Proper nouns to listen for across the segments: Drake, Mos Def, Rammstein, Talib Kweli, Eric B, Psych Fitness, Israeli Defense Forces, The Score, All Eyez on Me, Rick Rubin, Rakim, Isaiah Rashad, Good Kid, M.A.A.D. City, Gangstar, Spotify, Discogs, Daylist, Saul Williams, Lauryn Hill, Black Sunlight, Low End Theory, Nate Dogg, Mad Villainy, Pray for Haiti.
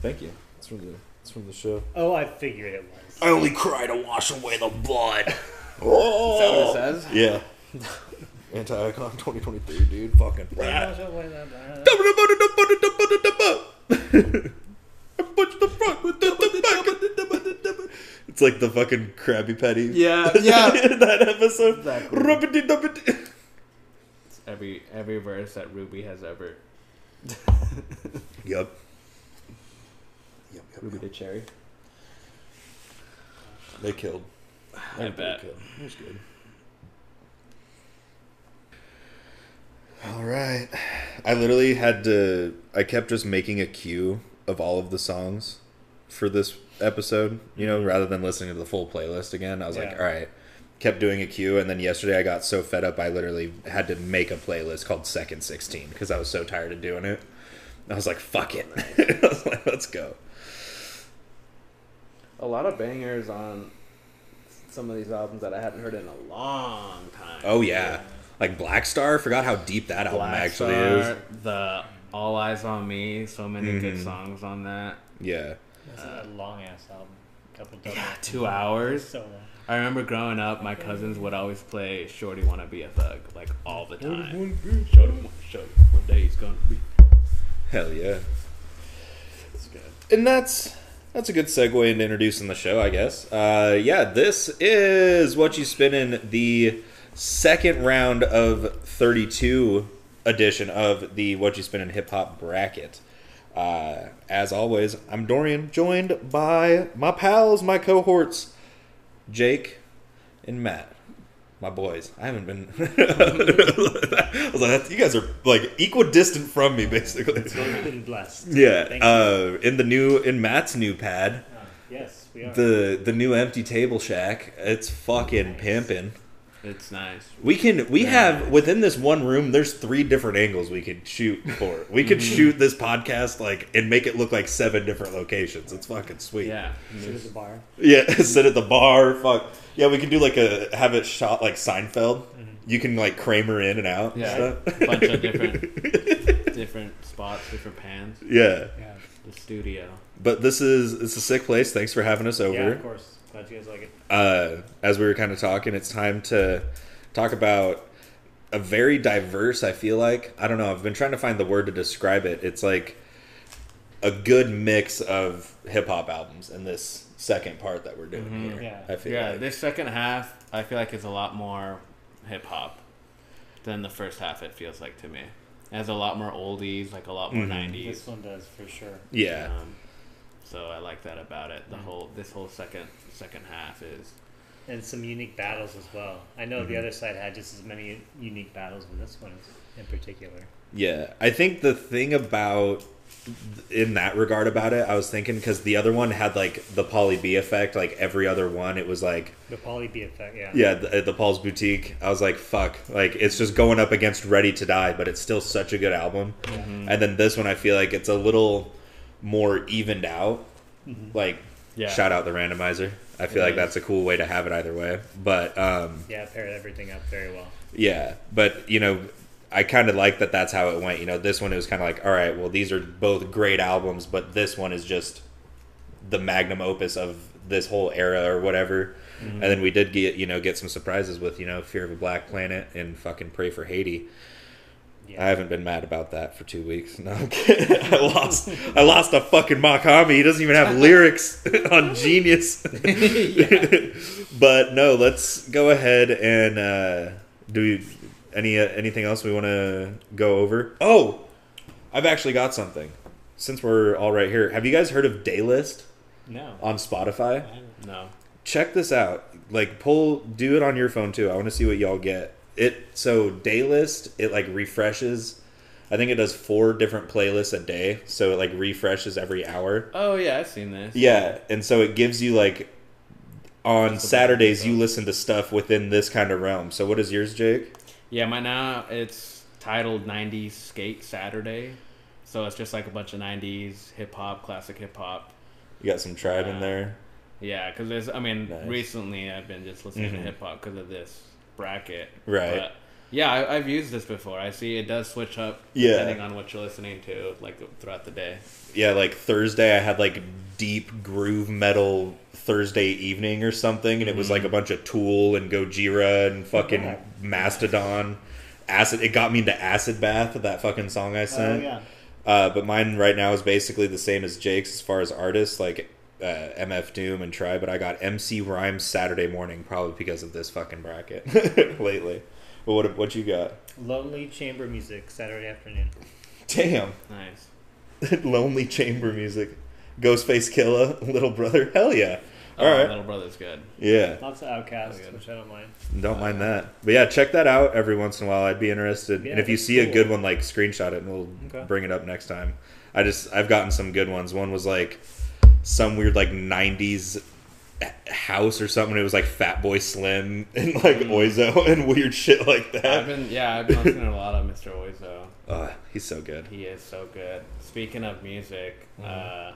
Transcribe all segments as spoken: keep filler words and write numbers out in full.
Thank you. It's from the it's from the show. Oh, I figured it was. I only cry to wash away the blood. Oh, is that what it says? Yeah. Anti-Icon twenty twenty-three, dude. Fucking rap. It's like the fucking Krabby Patty. Yeah, yeah. That episode. Exactly. It's every every verse that Ruby has ever. Yup. Yep, yep, Ruby yep. the Cherry. They killed. I bet. Killed. It was good. All right. I literally had to... I kept just making a queue of all of the songs for this episode, you know, rather than listening to the full playlist again. I was yeah. like, all right. Kept doing a queue, and then yesterday I got so fed up I literally had to make a playlist called Second sixteen because I was so tired of doing it. I was like, fuck it. I was like, let's go. A lot of bangers on some of these albums that I hadn't heard in a long time. Oh, yeah. yeah. Like Black Star, forgot how deep that album Black actually Star, is. The All Eyez on Me, so many mm-hmm. good songs on that. Yeah. That's uh, a long-ass album. Couple double. Yeah, two hours. So long. I remember growing up, my cousins would always play Shorty Wanna Be a Thug, like, all the time. Shorty Wanna Show You What Day He's Gonna Be. Hell yeah. That's good. And that's... That's a good segue into introducing the show, I guess. Uh, yeah, this is Whatchu Spinnin', the second round of thirty-two edition of the Whatchu Spinnin' Hip Hop Bracket. Uh, as always, I'm Dorian, joined by my pals, my cohorts, Jake and Matt. My boys. I haven't been... I was like, you guys are like equidistant from me, basically. It's always been blessed. Yeah. Uh, in the new, in Matt's new pad. Uh, yes, we are. The the new empty table shack. It's fucking nice. Pimping. It's nice. We can, we yeah. have, within this one room, there's three different angles we could shoot for. We could shoot this podcast, like, and make it look like seven different locations. It's fucking sweet. Yeah. Sit at the bar. Yeah, sit at the bar. Fuck. Yeah, we can do, like, a, have it shot like Seinfeld. Mm-hmm. You can, like, Kramer in and out. Yeah. And stuff. A bunch of different, different spots, different pans. Yeah. Yeah. The studio. But this is, it's a sick place. Thanks for having us over. Yeah, of course. Glad you guys like it. Uh, as we were kind of talking, it's time to talk about a very diverse, I feel like, I don't know, I've been trying to find the word to describe it. It's like a good mix of hip-hop albums in this second part that we're doing mm-hmm. here. Yeah, I feel yeah like. This second half, I feel like it's a lot more hip-hop than the first half, it feels like to me. It has a lot more oldies, like a lot more mm-hmm. nineties. This one does, for sure. Yeah. Um, so I like that about it. The mm-hmm. whole this whole second second half is, and some unique battles as well. I know mm-hmm. the other side had just as many unique battles, but this one in particular. Yeah, I think the thing about in that regard about it, I was thinking because the other one had like the Pauly B effect. Like every other one, it was like the Pauly B effect. Yeah, yeah, the, the Paul's Boutique. I was like, fuck, like it's just going up against Ready to Die, but it's still such a good album. Mm-hmm. And then this one, I feel like it's a little more evened out. Mm-hmm. Like yeah. shout out the randomizer. I feel it like is. That's a cool way to have it either way. But um yeah, paired everything up very well. Yeah, but you know, I kind of like that that's how it went. You know, this one it was kind of like, all right, well these are both great albums, but this one is just the magnum opus of this whole era or whatever. Mm-hmm. And then we did get, you know, get some surprises with, you know, Fear of a Black Planet and fucking Pray for Haiti. Yeah. I haven't been mad about that for two weeks. No, I'm kidding. I lost. I lost a fucking Makami. He doesn't even have lyrics on Genius. But no, let's go ahead and uh, do we, any uh, anything else we want to go over? Oh, I've actually got something. Since we're all right here, have you guys heard of Daylist? No. On Spotify? No. Check this out. Like, pull, do it on your phone too. I want to see what y'all get. It so Daylist, it like refreshes. I think it does four different playlists a day, so it like refreshes every hour. Oh yeah, I've seen this. Yeah, and so it gives you like on Saturdays you listen to stuff within this kind of realm. So what is yours, Jake? Yeah, mine now it's titled nineties Skate Saturday. So it's just like a bunch of nineties hip-hop, classic hip-hop. You got some Tribe uh, in there? Yeah, because there's, I mean, nice. Recently I've been just listening mm-hmm. to hip-hop because of this bracket. Right. But yeah, I, I've used this before. I see it does switch up yeah. depending on what you're listening to, like, throughout the day. Yeah, like, Thursday I had, like, deep groove metal Thursday evening or something, and mm-hmm. it was, like, a bunch of Tool and Gojira and fucking oh, Mastodon. Acid. It got me into Acid Bath, that fucking song I sent. Oh, yeah. Uh, but mine right now is basically the same as Jake's as far as artists, like uh, M F Doom and Tribe. But I got M C Rhymes Saturday Morning, probably because of this fucking bracket lately. But what what you got? Lonely Chamber Music, Saturday afternoon. Damn. Nice. Lonely Chamber Music. Ghostface Killah, Little Brother. Hell yeah. All oh, right. Little Brother's good. Yeah. Lots of Outkast, oh, which I don't mind. Don't uh, mind that. But yeah, check that out every once in a while. I'd be interested. Yeah, and if you see cool. a good one, like, screenshot it and we'll okay. bring it up next time. I just, I've gotten some good ones. One was like some weird like nineties house or something. It was like Fatboy Slim and like mm. Oizo and weird shit like that. I've been, yeah, I've been listening to a lot of Mister Oizo. Uh, he's so good. He is so good. Speaking of music, mm. uh,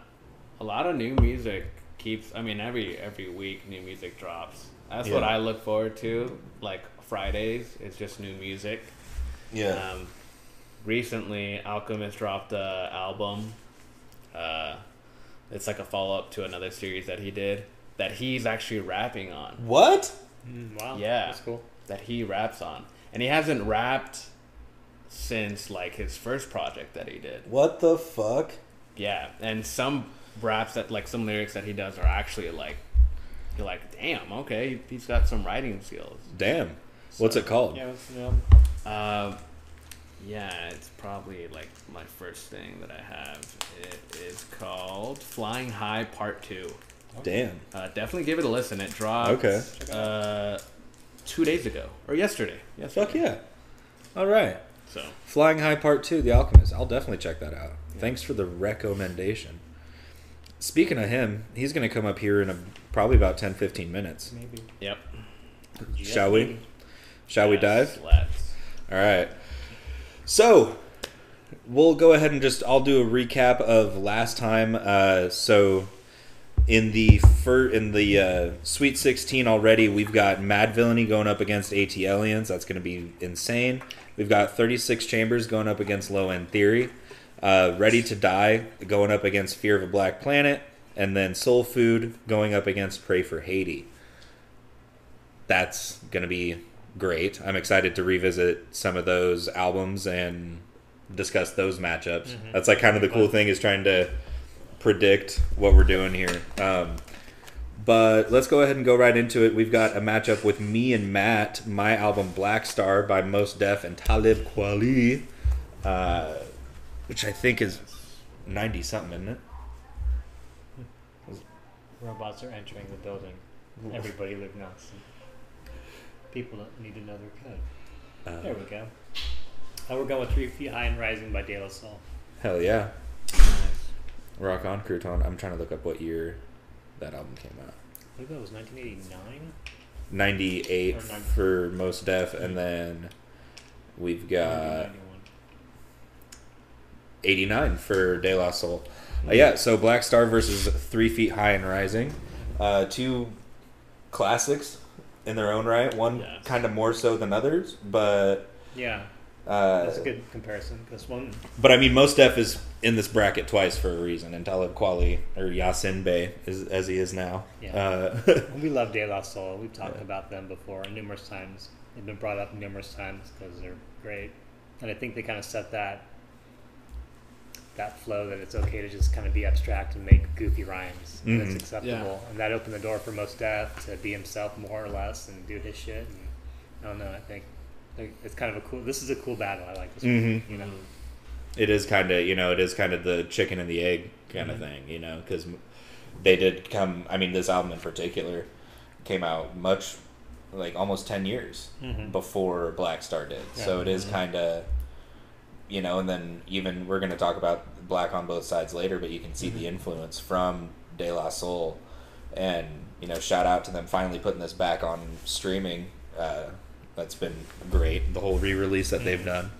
a lot of new music. Keeps I mean every every week new music drops. That's yeah. what I look forward to. Like Fridays, it's just new music. Yeah. Um, recently, Alchemist dropped a album. Uh, it's like a follow up to another series that he did that he's actually rapping on. What? Mm, wow. Yeah. That's cool. That he raps on, and he hasn't rapped since like his first project that he did. What the fuck? Yeah, and some. Raps that like some lyrics that he does are actually like you're like damn okay he's got some writing skills damn so, what's it called yeah, what's the name? Uh, yeah it's probably like my first thing that I have. It is called Flying High Part Two. Damn. Uh, definitely give it a listen. It dropped okay uh, two days ago or yesterday. yesterday Fuck yeah. Alright, so Flying High Part Two, The Alchemist. I'll definitely check that out. Yeah. Thanks for the recommendation. Speaking of him, he's going to come up here in a, probably about ten, fifteen minutes. Maybe. Yep. Shall we? Shall yes, we dive? Let's. All right. So, we'll go ahead and just, I'll do a recap of last time. Uh, so, in the fir, in the uh, Sweet sixteen already, we've got Mad Villainy going up against AT Aliens. That's going to be insane. We've got thirty-six Chambers going up against Low End Theory. Uh, Ready to Die going up against Fear of a Black Planet, and then Soul Food going up against Pray for Haiti. That's going to be great. I'm excited to revisit some of those albums and discuss those matchups. Mm-hmm. That's like kind of the cool thing is trying to predict what we're doing here. Um, but let's go ahead and go right into it. We've got a matchup with me and Matt, my album Black Star by Mos Def and Talib Kweli. Uh... Which I think is ninety-something, isn't it? Robots are entering the building. Everybody live Nazi. People don't need another code. Uh, there we go. Uh, we're going with Three Feet High and Rising by De La Soul. Hell yeah. Nice. Rock on, Crouton. I'm trying to look up what year that album came out. I think that was nineteen eighty-nine? ninety-eight for Mos Def, and then we've got... eighty-nine for De La Soul. Uh, yeah, so Black Star versus Three Feet High and Rising. Uh, two classics in their own right. One yes. kind of more so than others, but... Yeah, uh, that's a good comparison. This one. But I mean, Mos Def is in this bracket twice for a reason, and Talib Kweli, or Yasin Bey, is, as he is now. Yeah. Uh, we love De La Soul. We've talked yeah. about them before numerous times. They've been brought up numerous times because they're great. And I think they kind of set that that flow that it's okay to just kind of be abstract and make goofy rhymes mm-hmm. that's acceptable yeah. and that opened the door for Mos Def to be himself more or less and do his shit. And I don't know, I think it's kind of a cool, this is a cool battle. I like this mm-hmm. one, you know. It is kind of, you know, it is kind of the chicken and the egg kind mm-hmm. of thing, you know, because they did come, I mean this album in particular came out much like almost ten years mm-hmm. before Black Star did yeah. so it is mm-hmm. kind of, you know, and then even we're going to talk about Black on Both Sides later, but you can see mm-hmm. the influence from De La Soul. And, you know, shout out to them finally putting this back on streaming. Uh, that's been great, the whole re-release that they've done.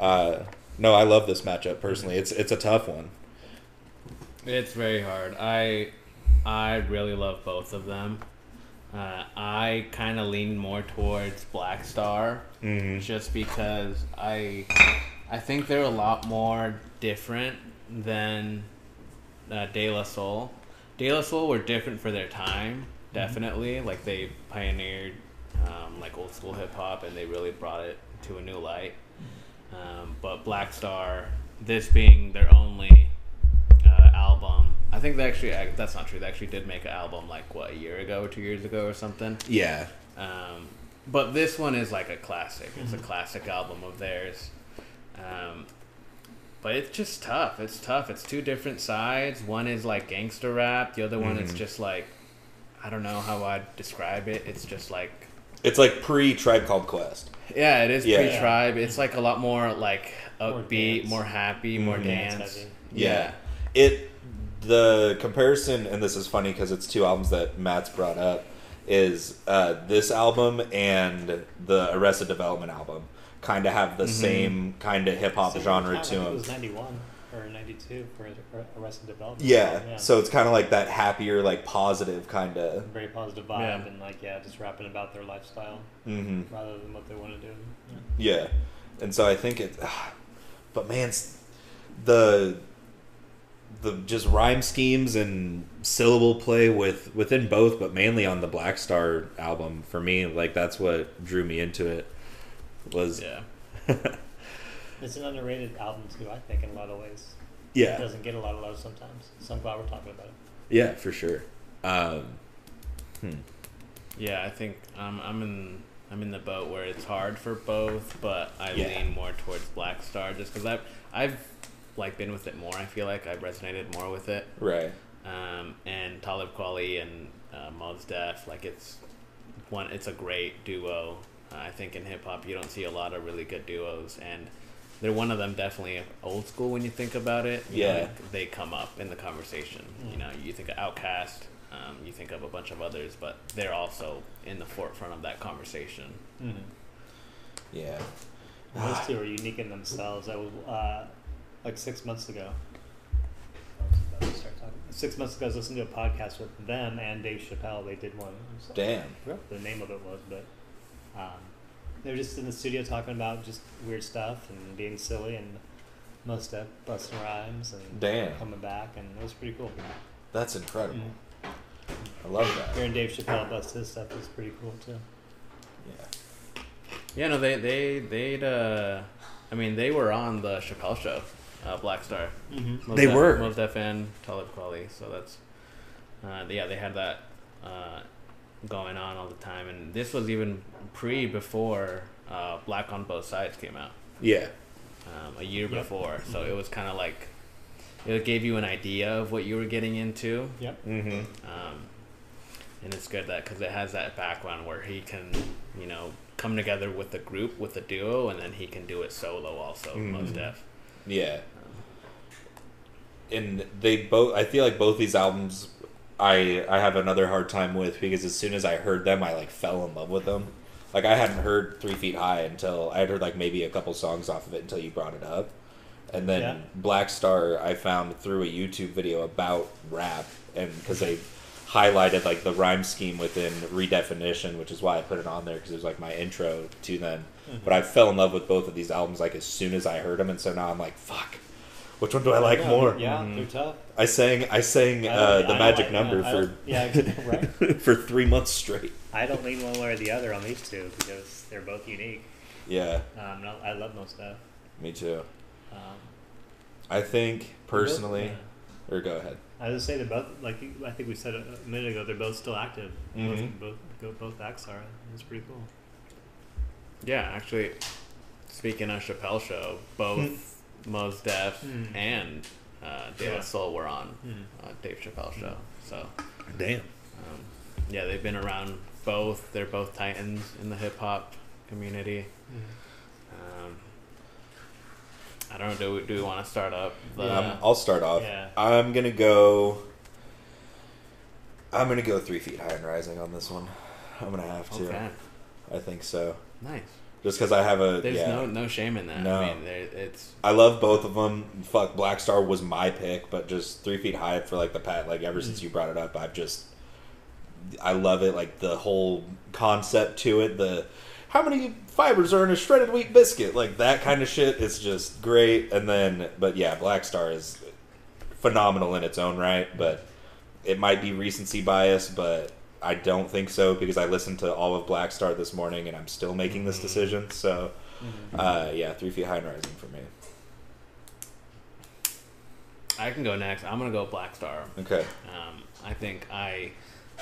Uh, no, I love this matchup personally. It's it's a tough one. It's very hard. I I really love both of them. Uh, I kind of lean more towards Black Star, mm-hmm. just because I I think they're a lot more different than uh, De La Soul. De La Soul were different for their time, definitely. Mm-hmm. Like they pioneered um, like old school hip hop, and they really brought it to a new light. Um, but Black Star, this being their only uh, album, I think they actually, that's not true, they actually did make an album like, what, a year ago or two years ago or something? Yeah. Um, but this one is like a classic. It's a classic album of theirs. Um, but it's just tough. It's tough. It's two different sides. One is like gangster rap. The other one mm-hmm. is just like, I don't know how I'd describe it. It's just like... It's like pre-Tribe Called Quest. Yeah, it is yeah. pre-Tribe. It's like a lot more like upbeat, more, more happy, more mm-hmm. dance. Yeah. yeah. It... The comparison, and this is funny because it's two albums that Matt's brought up, is uh, this album and the Arrested Development album kind of have the mm-hmm. same kind of hip-hop same genre time, to them. It was ninety-one or ninety-two for Arrested Development. Yeah, yeah. So it's kind of like that happier, like positive kind of... Very positive vibe yeah. and like, yeah, just rapping about their lifestyle mm-hmm. rather than what they want to do. Yeah. yeah, and so I think it... But man, the... The just rhyme schemes and syllable play with within both, but mainly on the Black Star album for me, like that's what drew me into it. Was yeah, it's an underrated album too, I think, in a lot of ways. Yeah, it doesn't get a lot of love sometimes. So I'm glad we're talking about it. Yeah, for sure. Um, hmm. Yeah, I think um, I'm in I'm in the boat where it's hard for both, but I yeah. lean more towards Black Star just because I've I've. like been with it more. I feel like I've resonated more with it, right? Um, and Talib Kweli and uh, Mos Def, like it's one. It's a great duo. Uh, I think in hip hop you don't see a lot of really good duos, and they're one of them definitely old school when you think about it. You yeah, know, like, they come up in the conversation. Mm. You know, you think of Outkast, um, you think of a bunch of others, but they're also in the forefront of that conversation. Mm-hmm. Yeah, those two are unique in themselves. I will. Uh, Like six months ago, I was about to start talking. Six months ago, I was listening to a podcast with them and Dave Chappelle. They did one. Damn. The name of it was, but um, they were just in the studio talking about just weird stuff and being silly and Mos Def busting rhymes and Damn. coming back, and it was pretty cool. That's incredible. Mm-hmm. I love that. Hearing Dave Chappelle bust his stuff was pretty cool too. Yeah. Yeah. No, they they they'd. Uh, I mean, they were on the Chappelle Show. Uh, Black Star. Mm-hmm. They Def, were. Mos Def and Talib Kweli. So that's, uh, yeah, they had that uh, going on all the time. And this was even pre before uh, Black on Both Sides came out. Yeah. Um, a year yep. before. Mm-hmm. So it was kind of like, it gave you an idea of what you were getting into. Yep. Mm-hmm. Um, and it's good that, because it has that background where he can, you know, come together with the group, with the duo, and then he can do it solo also, mm-hmm. Mos Def. Yeah. And they both, I feel like both these albums I I have another hard time with because as soon as I heard them, I like fell in love with them. Like I hadn't heard Three Feet High until, I had heard like maybe a couple songs off of it until you brought it up. And then yeah. Black Star I found through a YouTube video about rap, and because they highlighted like the rhyme scheme within Redefinition, which is why I put it on there because it was like my intro to them. Mm-hmm. But I fell in love with both of these albums like as soon as I heard them, and so now I'm like, fuck, which one do I like yeah, more? Yeah, mm-hmm. they're tough. I sang I sang I uh, the I magic like, number for yeah, right. for three months straight. I don't lean one way or the other on these two because they're both unique. Yeah, um, no, I love most stuff. Me too. Um, I think personally, both, yeah. or go ahead. I was gonna say they're both, like I think we said a minute ago, they're both still active. Mm-hmm. Both both, both acts are. It's pretty cool. Yeah, actually, speaking of Chappelle's Show, both Mos Def mm. and uh, De La yeah. Soul were on mm. uh, Dave Chappelle's Show. So, damn. Um, yeah, they've been around both. They're both titans in the hip hop community. Mm. Um, I don't know. Do we, do we want to start up? The... Um, I'll start off. Yeah. I'm gonna go. I'm gonna go Three Feet High and Rising on this one. I'm gonna have to. Okay. I think so. Nice. Just because I have a... There's yeah. no no shame in that. No. I mean, it's... I love both of them. Fuck, Black Star was my pick, but just Three Feet High for, like, the pat... Like, ever mm. since you brought it up, I've just... I love it. Like, the whole concept to it. The... How many fibers are in a shredded wheat biscuit? Like, that kind of shit is just great. And then... But, yeah, Black Star is phenomenal in its own right, but it might be recency bias, but... I don't think so, because I listened to all of Black Star this morning and I'm still making this decision. So, uh, yeah, Three Feet High and Rising for me. I can go next. I'm going to go Black Star. Okay. Um, I think I,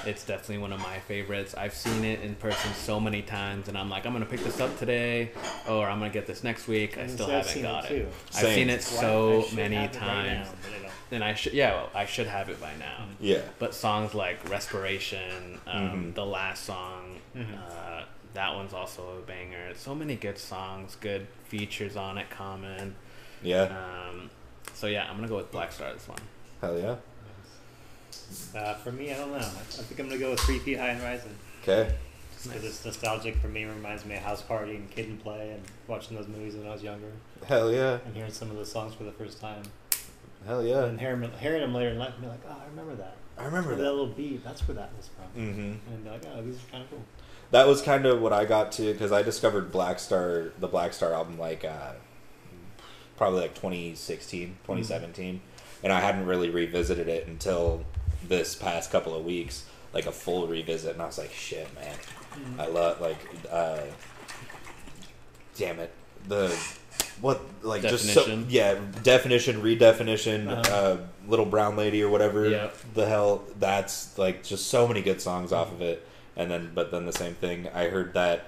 it's definitely one of my favorites. I've seen it in person so many times and I'm like, I'm going to pick this up today or I'm going to get this next week. I still haven't got it. I've seen it so many times. And I should, yeah, well, I should have it by now. Yeah. But songs like Respiration, um, mm-hmm. the last song, mm-hmm. uh, that one's also a banger. So many good songs, good features on it, common. Yeah. Um, so yeah, I'm gonna go with Black Star this one. Hell yeah. Uh, for me, I don't know. I think I'm gonna go with Three Feet High and Rising. Okay. Just because nice. It's nostalgic for me, reminds me of House Party and Kid and Play and watching those movies when I was younger. Hell yeah. And hearing some of those songs for the first time. Hell yeah. And hearing, hearing them later in life and be like, oh, I remember that. I remember that. That little beat, that's where that was from. Mm-hmm. And be like, oh, these are kind of cool. That was kind of what I got to, because I discovered Black Star, the Black Star album, like, uh, probably like twenty sixteen, twenty seventeen. Mm-hmm. And I hadn't really revisited it until this past couple of weeks, like a full revisit. And I was like, shit, man. Mm-hmm. I love, like, uh, damn it. The... What like definition. Just so, yeah definition redefinition uh-huh. uh, Little Brown Lady or whatever yep. the hell, that's like just so many good songs off of it. And then but then the same thing, I heard that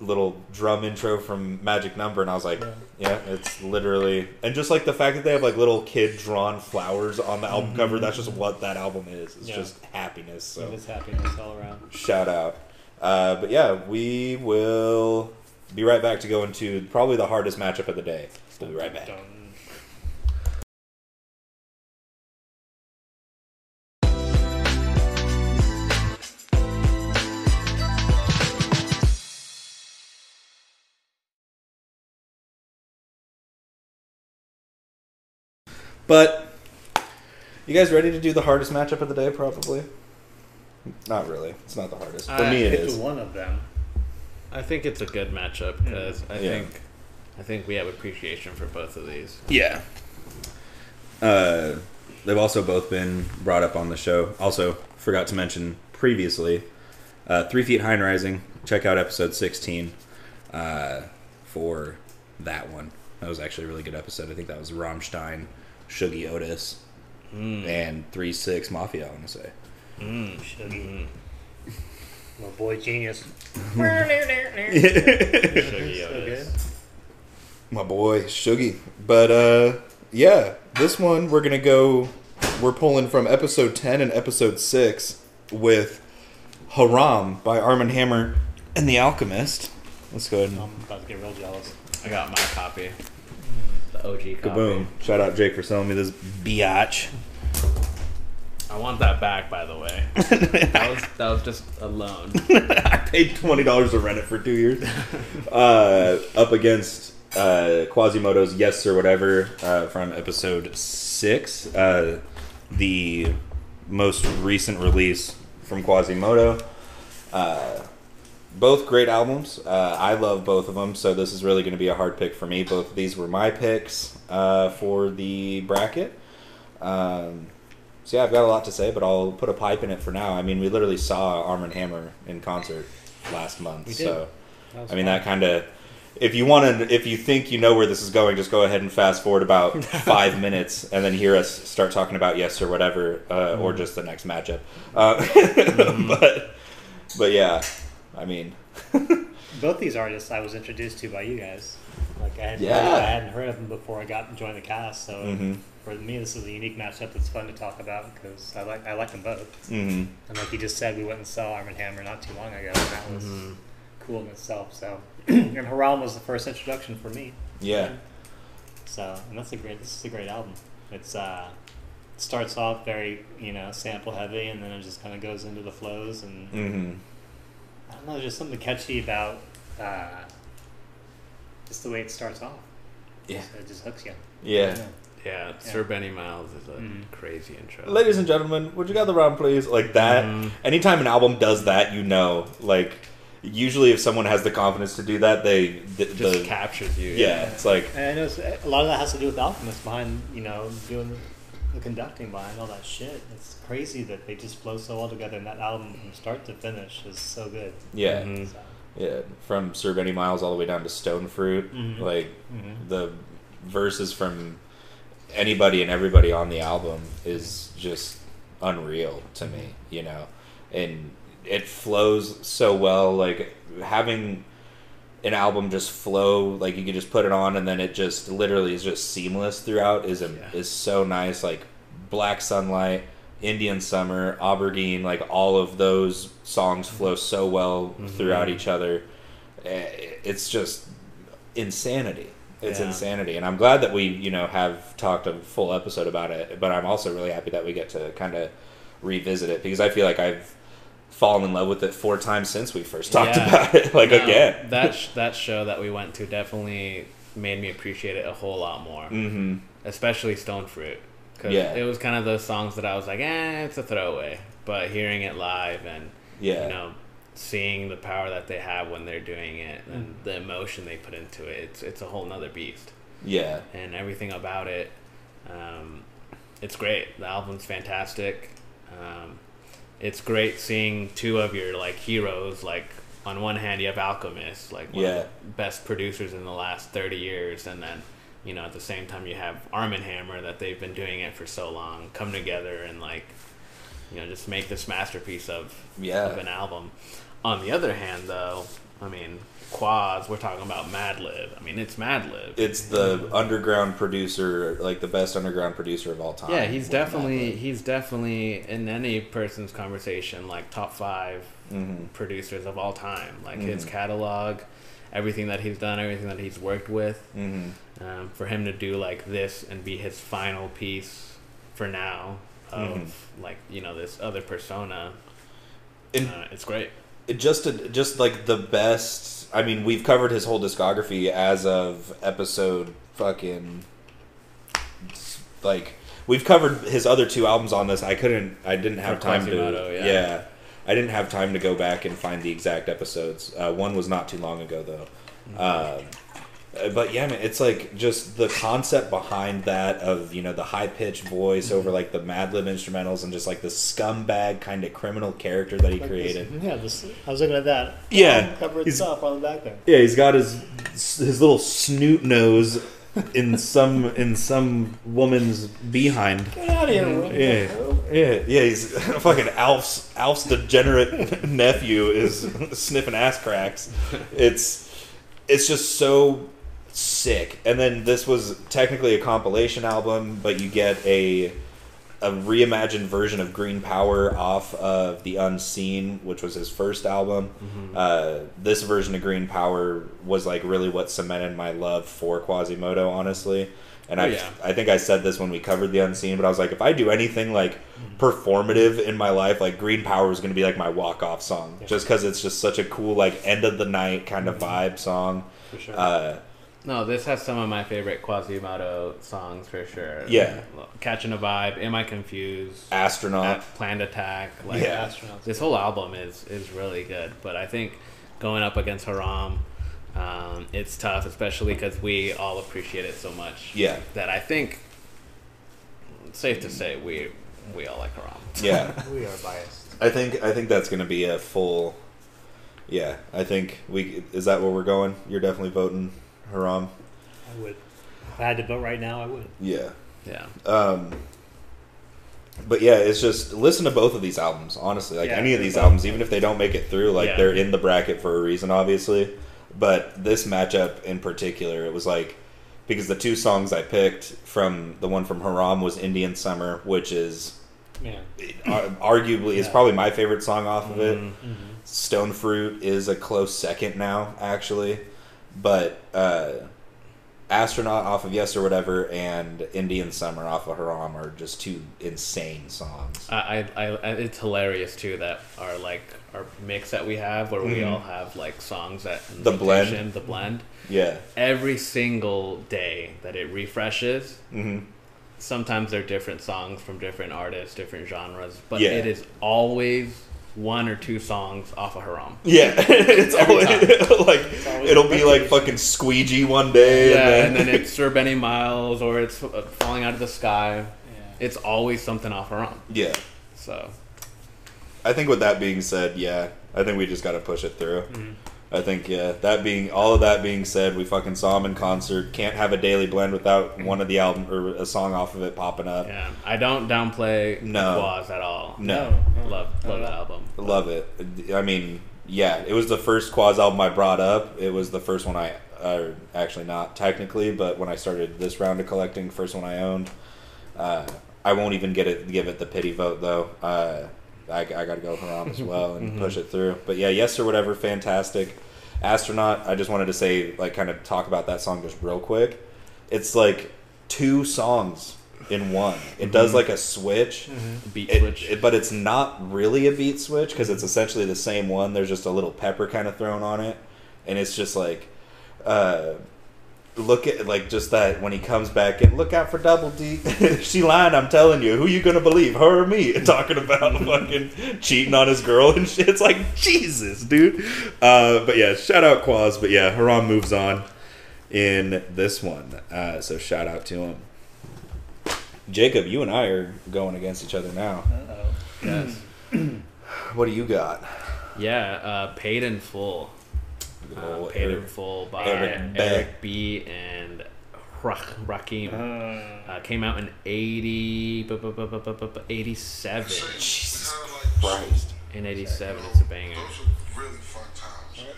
little drum intro from Magic Number and I was like yeah, yeah it's literally, and just like the fact that they have like little kid drawn flowers on the album mm-hmm. cover, that's just what that album is. It's yeah. just happiness. So it is happiness all around. Shout out. Uh, but yeah, we will. Be right back to go into probably the hardest matchup of the day. We'll be right back. But, you guys ready to do the hardest matchup of the day, probably? Not really. It's not the hardest. For I me, it is. One of them. I think it's a good matchup because I yeah. think I think we have appreciation for both of these. Yeah. Uh, they've also both been brought up on the show. Also, forgot to mention previously, uh, Three Feet High and Rising. Check out episode sixteen uh, for that one. That was actually a really good episode. I think that was Rammstein, Shuggy Otis, mm. and three six Mafia, I want to say. Mm, Shuggy. My boy Genius. Shuggy, my boy Shuggy. But uh, yeah, this one we're gonna go. We're pulling from episode ten and episode six with "Haram" by Arm and Hammer and The Alchemist. Let's go ahead. And... I'm about to get real jealous. I got my copy, the O G copy. Kaboom! Shout out Jake for selling me this biatch. I want that back, by the way. That was that was just a loan. I paid twenty dollars to rent it for two years. Uh, up against uh, Quasimoto's Yessir, whatever, uh, from episode six, uh, the most recent release from Quasimoto. Uh, both great albums. Uh, I love both of them, so this is really going to be a hard pick for me. Both of these were my picks uh, for the bracket. Um, So yeah, I've got a lot to say, but I'll put a pipe in it for now. I mean, we literally saw Arm and Hammer in concert last month. We did. So, I mean, fun. That kind of, if you want to, if you think you know where this is going, just go ahead and fast forward about five minutes and then hear us start talking about Yes or whatever, uh, mm. or just the next matchup. Uh, mm. but, but yeah, I mean. Both these artists I was introduced to by you guys. Like I hadn't, yeah. heard, I hadn't heard of them before I got joined the cast, so. Mm-hmm. For me, this is a unique matchup that's fun to talk about because I like I like them both. Mm-hmm. And like you just said, we went and saw Arm and Hammer not too long ago, and that was mm-hmm. cool in itself. So, and Haram was the first introduction for me. Yeah. And so, and that's a great. This is a great album. It's uh, it starts off very you know sample heavy, and then it just kind of goes into the flows, and mm-hmm. I don't know, there's just something catchy about uh, just the way it starts off. Yeah. So it just hooks you. Yeah. Yeah. Yeah, yeah. Sir Benny Miles is a mm-hmm. crazy intro. Ladies and gentlemen, would you gather around, please? Like that. Mm-hmm. Anytime an album does that, you know, like, usually if someone has the confidence to do that, they the, just the, captures you. Yeah, yeah, it's like, and it's, a lot of that has to do with the Alchemist behind, you know, doing the conducting behind all that shit. It's crazy that they just flow so well together, and that album from start to finish is so good. Yeah. Mm-hmm. So. Yeah, from Sir Benny Miles all the way down to Stone Fruit, mm-hmm. like mm-hmm. the verses from anybody and everybody on the album is just unreal to me, you know, and it flows so well. Like having an album just flow, like you can just put it on and then it just literally is just seamless throughout is a, yeah. is so nice. Like Black Sunlight, Indian Summer, Aubergine, like all of those songs flow so well mm-hmm. throughout each other. It's just insanity. It's yeah. insanity. And I'm glad that we, you know, have talked a full episode about it, but I'm also really happy that we get to kind of revisit it, because I feel like I've fallen in love with it four times since we first talked yeah. about it, like no, again. That, sh- that show that we went to definitely made me appreciate it a whole lot more, mm-hmm. especially Stone Fruit. Cause yeah. it was kind of those songs that I was like, eh, it's a throwaway. But hearing it live and, yeah. you know, seeing the power that they have when they're doing it and the emotion they put into it, it's it's a whole nother beast. Yeah. And everything about it, um, it's great. The album's fantastic. Um, it's great seeing two of your, like, heroes. Like, on one hand, you have Alchemist, like, one yeah. of the best producers in the last thirty years, and then... You know, at the same time, you have Arm and Hammer, that they've been doing it for so long, come together and, like, you know, just make this masterpiece of, yeah. of an album. On the other hand, though, I mean, Quas, we're talking about Madlib. I mean, it's Madlib. It's the mm-hmm. underground producer, like the best underground producer of all time. Yeah, he's definitely Madlib. he's definitely in any person's conversation, like top five mm-hmm. producers of all time. Like mm-hmm. his catalog. Everything that he's done, everything that he's worked with, mm-hmm. um, for him to do like this and be his final piece for now of mm-hmm. like, you know, this other persona, and uh, it's great. It just a, just like the best. I mean, we've covered his whole discography as of episode fucking like we've covered his other two albums on this. I couldn't. I didn't have for time Quasimoto, to. Yeah. yeah. I didn't have time to go back and find the exact episodes. Uh, one was not too long ago, though. Uh, but yeah, man, it's like just the concept behind that of, you know, the high-pitched voice over like the Madlib instrumentals and just like the scumbag kind of criminal character that he like created. This, yeah, this, I was looking at that. Yeah, covered it up on the back there. Yeah, he's got his his little snoot nose in some in some woman's behind. Get out of here! Yeah. Yeah, yeah, he's fucking Alf's Alf's degenerate nephew is sniffing ass cracks. It's it's just so sick. And then this was technically a compilation album, but you get a a reimagined version of Green Power off of The Unseen, which was his first album. Mm-hmm. Uh, this version of Green Power was like really what cemented my love for Quasimoto, honestly. And oh, I, yeah. I think I said this when we covered The Unseen, but I was like, if I do anything like performative in my life, like Green Power is going to be like my walk-off song, yeah. just because it's just such a cool like end of the night kind of vibe song. For sure. Uh, no, this has some of my favorite Quasimoto songs for sure. Yeah, like, Catching a Vibe, Am I Confused, Astronaut, Planned Attack. Like, yeah, Astronaut. This whole album is is really good, but I think going up against Haram. Um, it's tough, especially because we all appreciate it so much. Yeah. That I think, it's safe to say, we we all like Haram. Yeah. We are biased. I think I think that's going to be a full. Yeah, I think we is that where we're going. You're definitely voting Haram. I would. If I had to vote right now, I would. Yeah. Yeah. Um. But yeah, it's just listen to both of these albums. Honestly, like yeah, any of these albums, fun. Even if they don't make it through, like yeah. they're in the bracket for a reason, obviously. But this matchup in particular, it was like, because the two songs I picked from the one from Haram was Indian Summer, which is yeah. arguably, yeah. is probably my favorite song off of it. Mm-hmm. Stone Fruit is a close second now, actually. But uh, Astronaut off of Yessir, whatever, and Indian Summer off of Haram are just two insane songs. I, I, I it's hilarious too that our like our mix that we have where mm. we all have like songs that the blend, the blend. Yeah. Every single day that it refreshes, mm-hmm. sometimes they're different songs from different artists, different genres, but yeah. it is always one or two songs off of Haram. Yeah, it's always like it's always it'll be like fucking Squeegee one day, yeah, and then, and then it's Sir Benny Miles or it's Falling Out of the Sky. Yeah. It's always something off Haram. Yeah. So, I think with that being said, yeah, I think we just got to push it through. Mm-hmm. I think yeah, that being all of that being said, we fucking saw him in concert. Can't have a daily blend without one of the album or a song off of it popping up. Yeah, I don't downplay no. Quas at all. No, no. love love no. the album. Love it. I mean, yeah, it was the first Quas album I brought up. It was the first one I, uh, actually not technically, but when I started this round of collecting, first one I owned. Uh, I won't even get it. Give it the pity vote though. Uh, I, I gotta go Haram as well and mm-hmm. push it through. But yeah, Yessir, whatever, fantastic. Astronaut, I just wanted to say, like, kind of talk about that song just real quick. It's like two songs in one. It mm-hmm. does like a switch, mm-hmm. beat it, switch, it, but it's not really a beat switch because it's essentially the same one. There's just a little pepper kind of thrown on it, and it's just like, uh, look at like just that when he comes back and look out for Double D. She lying, I'm telling you. Who you gonna believe, her or me? Talking about fucking cheating on his girl and shit. It's like Jesus, dude. Uh, but yeah, shout out Quas. But yeah, Haram moves on in this one. Uh, so shout out to him. Jacob, you and I are going against each other now. Uh-oh. Yes. What do you got? Yeah, uh, Paid in Full. Uh, Paid in Full by Eric, Eric B and Rakim. Uh, uh, came out in eighty, eighty-seven. Jesus Christ. In eighty-seven, it's a banger. Those are really fun times.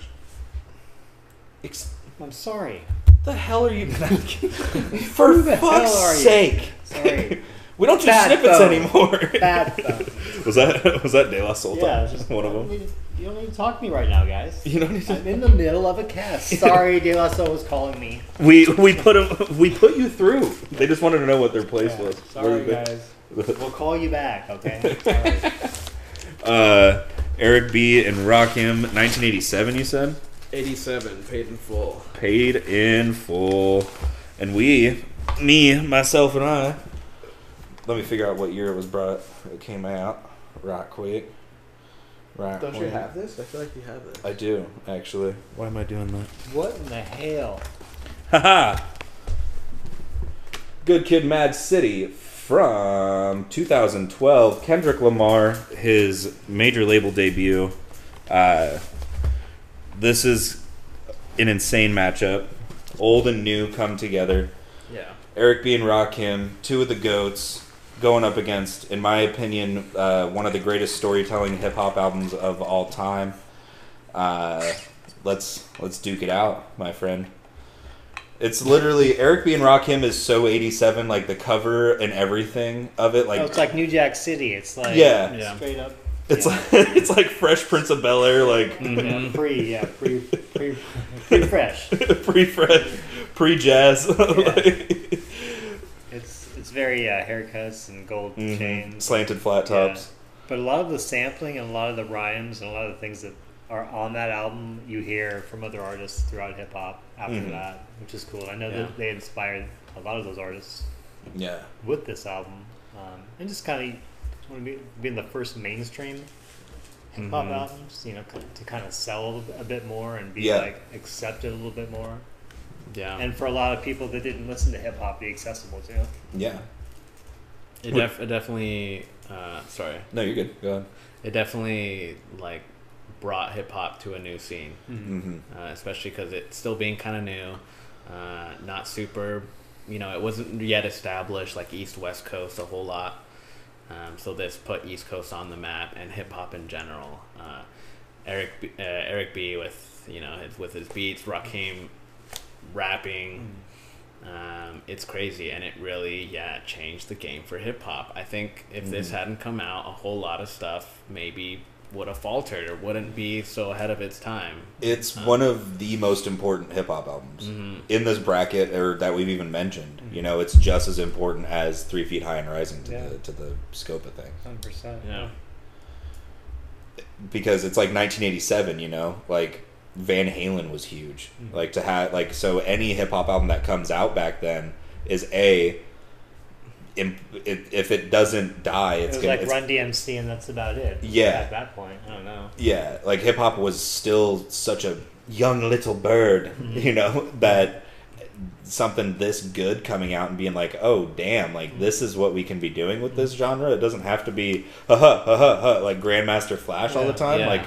It's, I'm sorry. The hell are you? For fuck's sake! Sorry. We don't do Bad snippets phone. anymore. Bad phone. Was that was that De La Soul? Yeah, just one of them. Need, you don't need to talk to me right now, guys. You don't need to. I'm in the middle of a cast. Sorry, De La Soul was calling me. We we put him, we put you through. They just wanted to know what their place yeah, was. Sorry, guys. We'll call you back. Okay. Right. Uh, Eric B and Rakim, nineteen eighty-seven. You said. eighty-seven. Paid in Full. Paid in Full, and we, me, myself, and I. Let me figure out what year it was brought. It came out right quick. Right. Don't quick. You have this? I feel like you have this. I do, actually. Why am I doing that? What in the hell? Haha. Good Kid, M A A D. City from two thousand twelve. Kendrick Lamar, his major label debut. Uh, this is an insane matchup. Old and new come together. Yeah. Eric B and Rakim, two of the goats. Going up against, in my opinion, uh, one of the greatest storytelling hip-hop albums of all time. Uh, let's let's duke it out, my friend. It's literally, Eric B and Rakim is so eighty-seven, like the cover and everything of it. Like, oh, it's like New Jack City. It's like yeah. Yeah. Straight up. It's, yeah. like, it's like Fresh Prince of Bel-Air. Like, mm-hmm. Pre, yeah, pre, pre, pre-fresh. Pre-fresh, pre-jazz. Yeah. Like, very uh, haircuts and gold mm-hmm. chains, slanted flat tops. Yeah. But a lot of the sampling and a lot of the rhymes and a lot of the things that are on that album you hear from other artists throughout hip hop after mm-hmm. that, which is cool. I know yeah. that they inspired a lot of those artists. Yeah, with this album, um, and just kind of want to be being the first mainstream hip hop mm-hmm. albums, you know, to kind of sell a bit more and be yeah. like accepted a little bit more. Yeah, and for a lot of people that didn't listen to hip hop, be accessible too. Yeah, it, def- it definitely. Uh, sorry, no, you're good. Go on. It definitely like brought hip hop to a new scene, mm-hmm. uh, especially because it's still being kind of new, uh, not super. You know, it wasn't yet established like East West Coast a whole lot. Um, so this put East Coast on the map and hip hop in general. Uh, Eric B- uh, Eric B with you know his, with his beats, Rakim. Rapping, um, it's crazy, and it really, yeah, changed the game for hip hop. I think if mm. this hadn't come out, a whole lot of stuff maybe would have faltered or wouldn't be so ahead of its time. It's um, one of the most important hip-hop albums mm-hmm. in this bracket, or that we've even mentioned. Mm-hmm. You know, it's just as important as Three Feet High and Rising to, yeah. the, to the scope of things. one hundred percent. Yeah. Because it's like nineteen eighty-seven, you know? Like, Van Halen was huge. Mm-hmm. Like, to have, like, so any hip-hop album that comes out back then is A... if it doesn't die, it's it was gonna, like it's, Run D M C, and that's about it. Yeah, at that point, I don't know. Yeah, like hip hop was still such a young little bird, mm-hmm. you know, that something this good coming out and being like, oh damn, like mm-hmm. this is what we can be doing with this genre. It doesn't have to be ha ha ha ha like Grandmaster Flash yeah, all the time. Yeah. Like,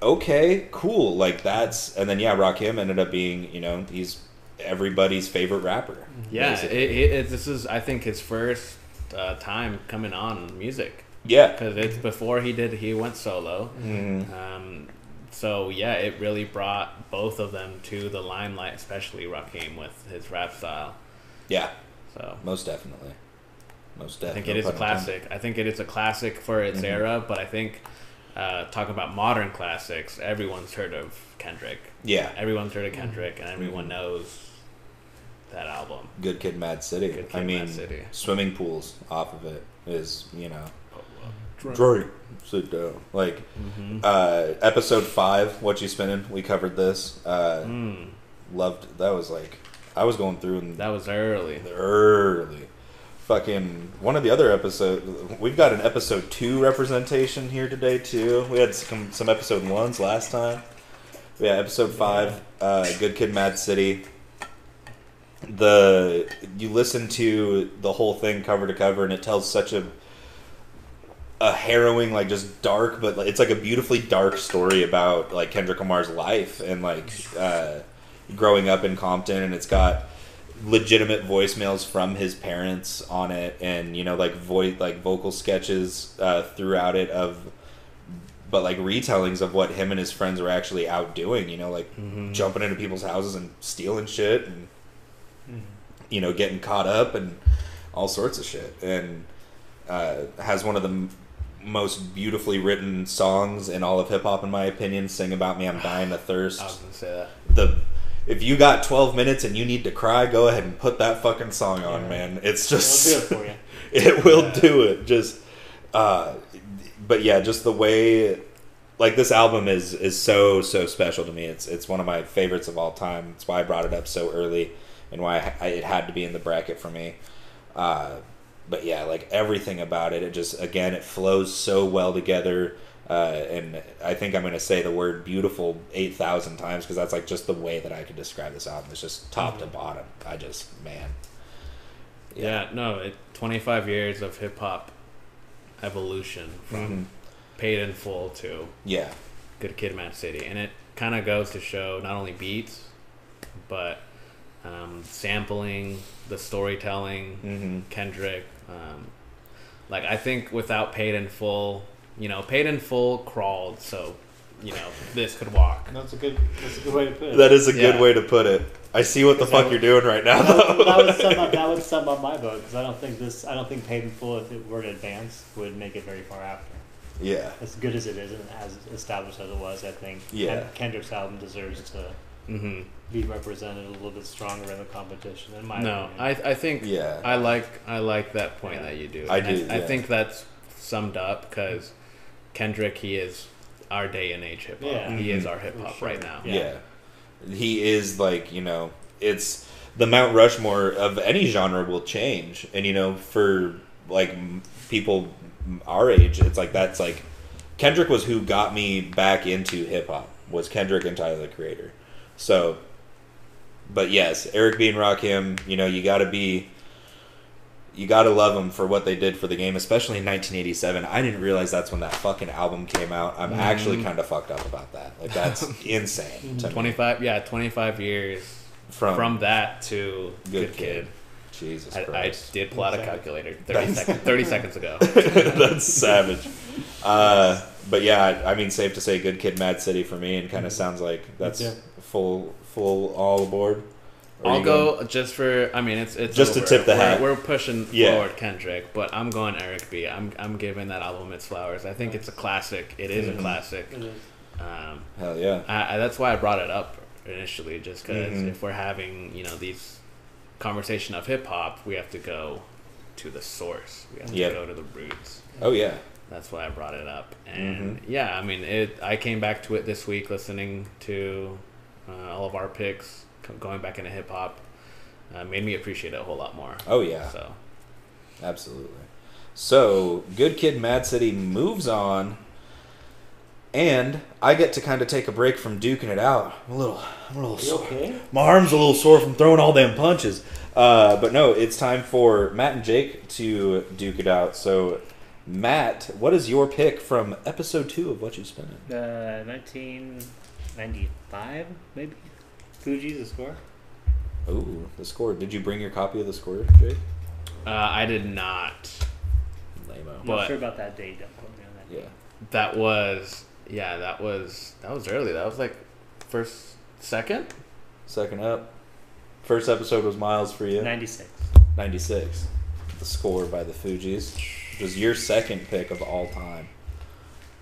okay, cool, like that's and then yeah, Rakim ended up being, you know, he's everybody's favorite rapper. Yeah, it, it, it, this is I think his first uh, time coming on music. Yeah, because it's before he did he went solo. Mm-hmm. Um, so yeah, it really brought both of them to the limelight, especially Rakim with his rap style. Yeah, so most definitely, most definitely. I think it is a classic. I think it is a classic for its mm-hmm. era, but I think. Uh, talking about modern classics, everyone's heard of Kendrick. Yeah. Everyone's heard of Kendrick, and everyone knows that album. Good Kid, M A A D. City. Good Kid, I mean, M A A D. City. Swimming pools off of it is, you know... Drake. Drake. Sit down. Like, mm-hmm. uh, episode five, Whatchu Spinnin'? We covered this. Uh, mm. Loved... That was like... I was going through and... That was early. Early. Fucking one of the other episodes, we've got an episode two representation here today too. We had some, some episode ones last time. Yeah, episode five, uh, Good Kid, M A A D. City. The you listen to the whole thing cover to cover, and it tells such a a harrowing, like just dark, but it's like a beautifully dark story about like Kendrick Lamar's life and like uh, growing up in Compton, and it's got. Legitimate voicemails from his parents on it, and you know, like voice, like vocal sketches uh, throughout it of, but like retellings of what him and his friends were actually out doing. You know, like mm-hmm. jumping into people's houses and stealing shit, and mm-hmm. you know, getting caught up and all sorts of shit. And uh, has one of the m- most beautifully written songs in all of hip hop, in my opinion. "Sing About Me, I'm Dying of Thirst." I was gonna say that. The If you got twelve minutes and you need to cry, go ahead and put that fucking song on, yeah. man. It's just... It'll do it for you. it will yeah. do it. Just... Uh, but yeah, just the way... Like, this album is is so, so special to me. It's it's one of my favorites of all time. It's why I brought it up so early and why I, it had to be in the bracket for me. Uh, but yeah, like, everything about it, it just... Again, it flows so well together... Uh, and I think I'm going to say the word beautiful eight thousand times because that's like just the way that I could describe this album. It's just top to bottom. I just, man. Yeah, yeah no, it, twenty-five years of hip-hop evolution from mm-hmm. Paid in Full to yeah. Good Kid, M A A D. City. And it kind of goes to show not only beats, but um, sampling, the storytelling, mm-hmm. Kendrick. Um, like, I think without Paid in Full... You know, Paid in Full crawled, so, you know, this could walk. That's a good, that's a good way to put it. That is a yeah. good way to put it. I see what the fuck would, you're doing right now, that, though. That would sum up, that would sum up my vote, because I don't think this, I don't think Paid in Full, if it were to advance, would make it very far after. Yeah. As good as it is and as established as it was, I think yeah. Kendrick's album deserves to mm-hmm. be represented a little bit stronger in the competition, in my no, opinion. No, I, I think yeah. I like I like that point yeah. that you do. I do, I, yeah. I think that's summed up, because... Kendrick, he is our day and age hip hop. Yeah. He is our hip hop sure. right now. Yeah. yeah. He is like, you know, it's the Mount Rushmore of any genre will change. And, you know, for like people our age, it's like that's like Kendrick was who got me back into hip hop, was Kendrick and Tyler the Creator. So, but yes, Eric B and Rakim, you know, you got to be. You gotta love them for what they did for the game, especially in nineteen eighty-seven. I didn't realize that's when that fucking album came out. I'm mm. actually kind of fucked up about that. Like, that's insane. twenty-five, me. yeah, twenty-five years from, from that to Good, good kid. kid. Jesus I, Christ! I did pull out a calculator thirty seconds, thirty seconds ago. That's savage. Uh, but yeah, I, I mean, safe to say, Good Kid, M A A D. City for me, and kind of sounds like that's yeah. full, full all aboard. Or I'll go going? just for. I mean, it's it's just over. to tip the we're, hat. We're pushing yeah. forward Kendrick, but I'm going Eric B. I'm I'm giving that album its flowers. I think it's a classic. It is mm-hmm. a classic. It is. Um, Hell yeah! I, I, that's why I brought it up initially, just because mm-hmm. if we're having you know these conversation of hip hop, we have to go to the source. We have to yep. go to the roots. Oh yeah. That's why I brought it up. And mm-hmm. yeah, I mean, it. I came back to it this week listening to uh, all of our picks, going back into hip hop. Uh, made me appreciate it a whole lot more. Oh, yeah. So, absolutely. So, Good Kid, M A A D. City moves on. And I get to kind of take a break from duking it out. I'm a little, I'm a little sore. Okay? My arm's a little sore from throwing all them punches. Uh, but no, it's time for Matt and Jake to duke it out. So, Matt, what is your pick from episode two of Whatchu Spinnin'? Uh, nineteen ninety-five, maybe? Fugees, The Score. Oh, The Score. Did you bring your copy of The Score, Jake? Uh, I did not. Lame-o. I'm not sure about that date. Don't quote me on that. Yeah. That was, yeah, that was, that was early. That was like first, second? Second up. First episode was Miles for you. ninety-six. ninety-six. The Score by the Fugees. Was your second pick of all time.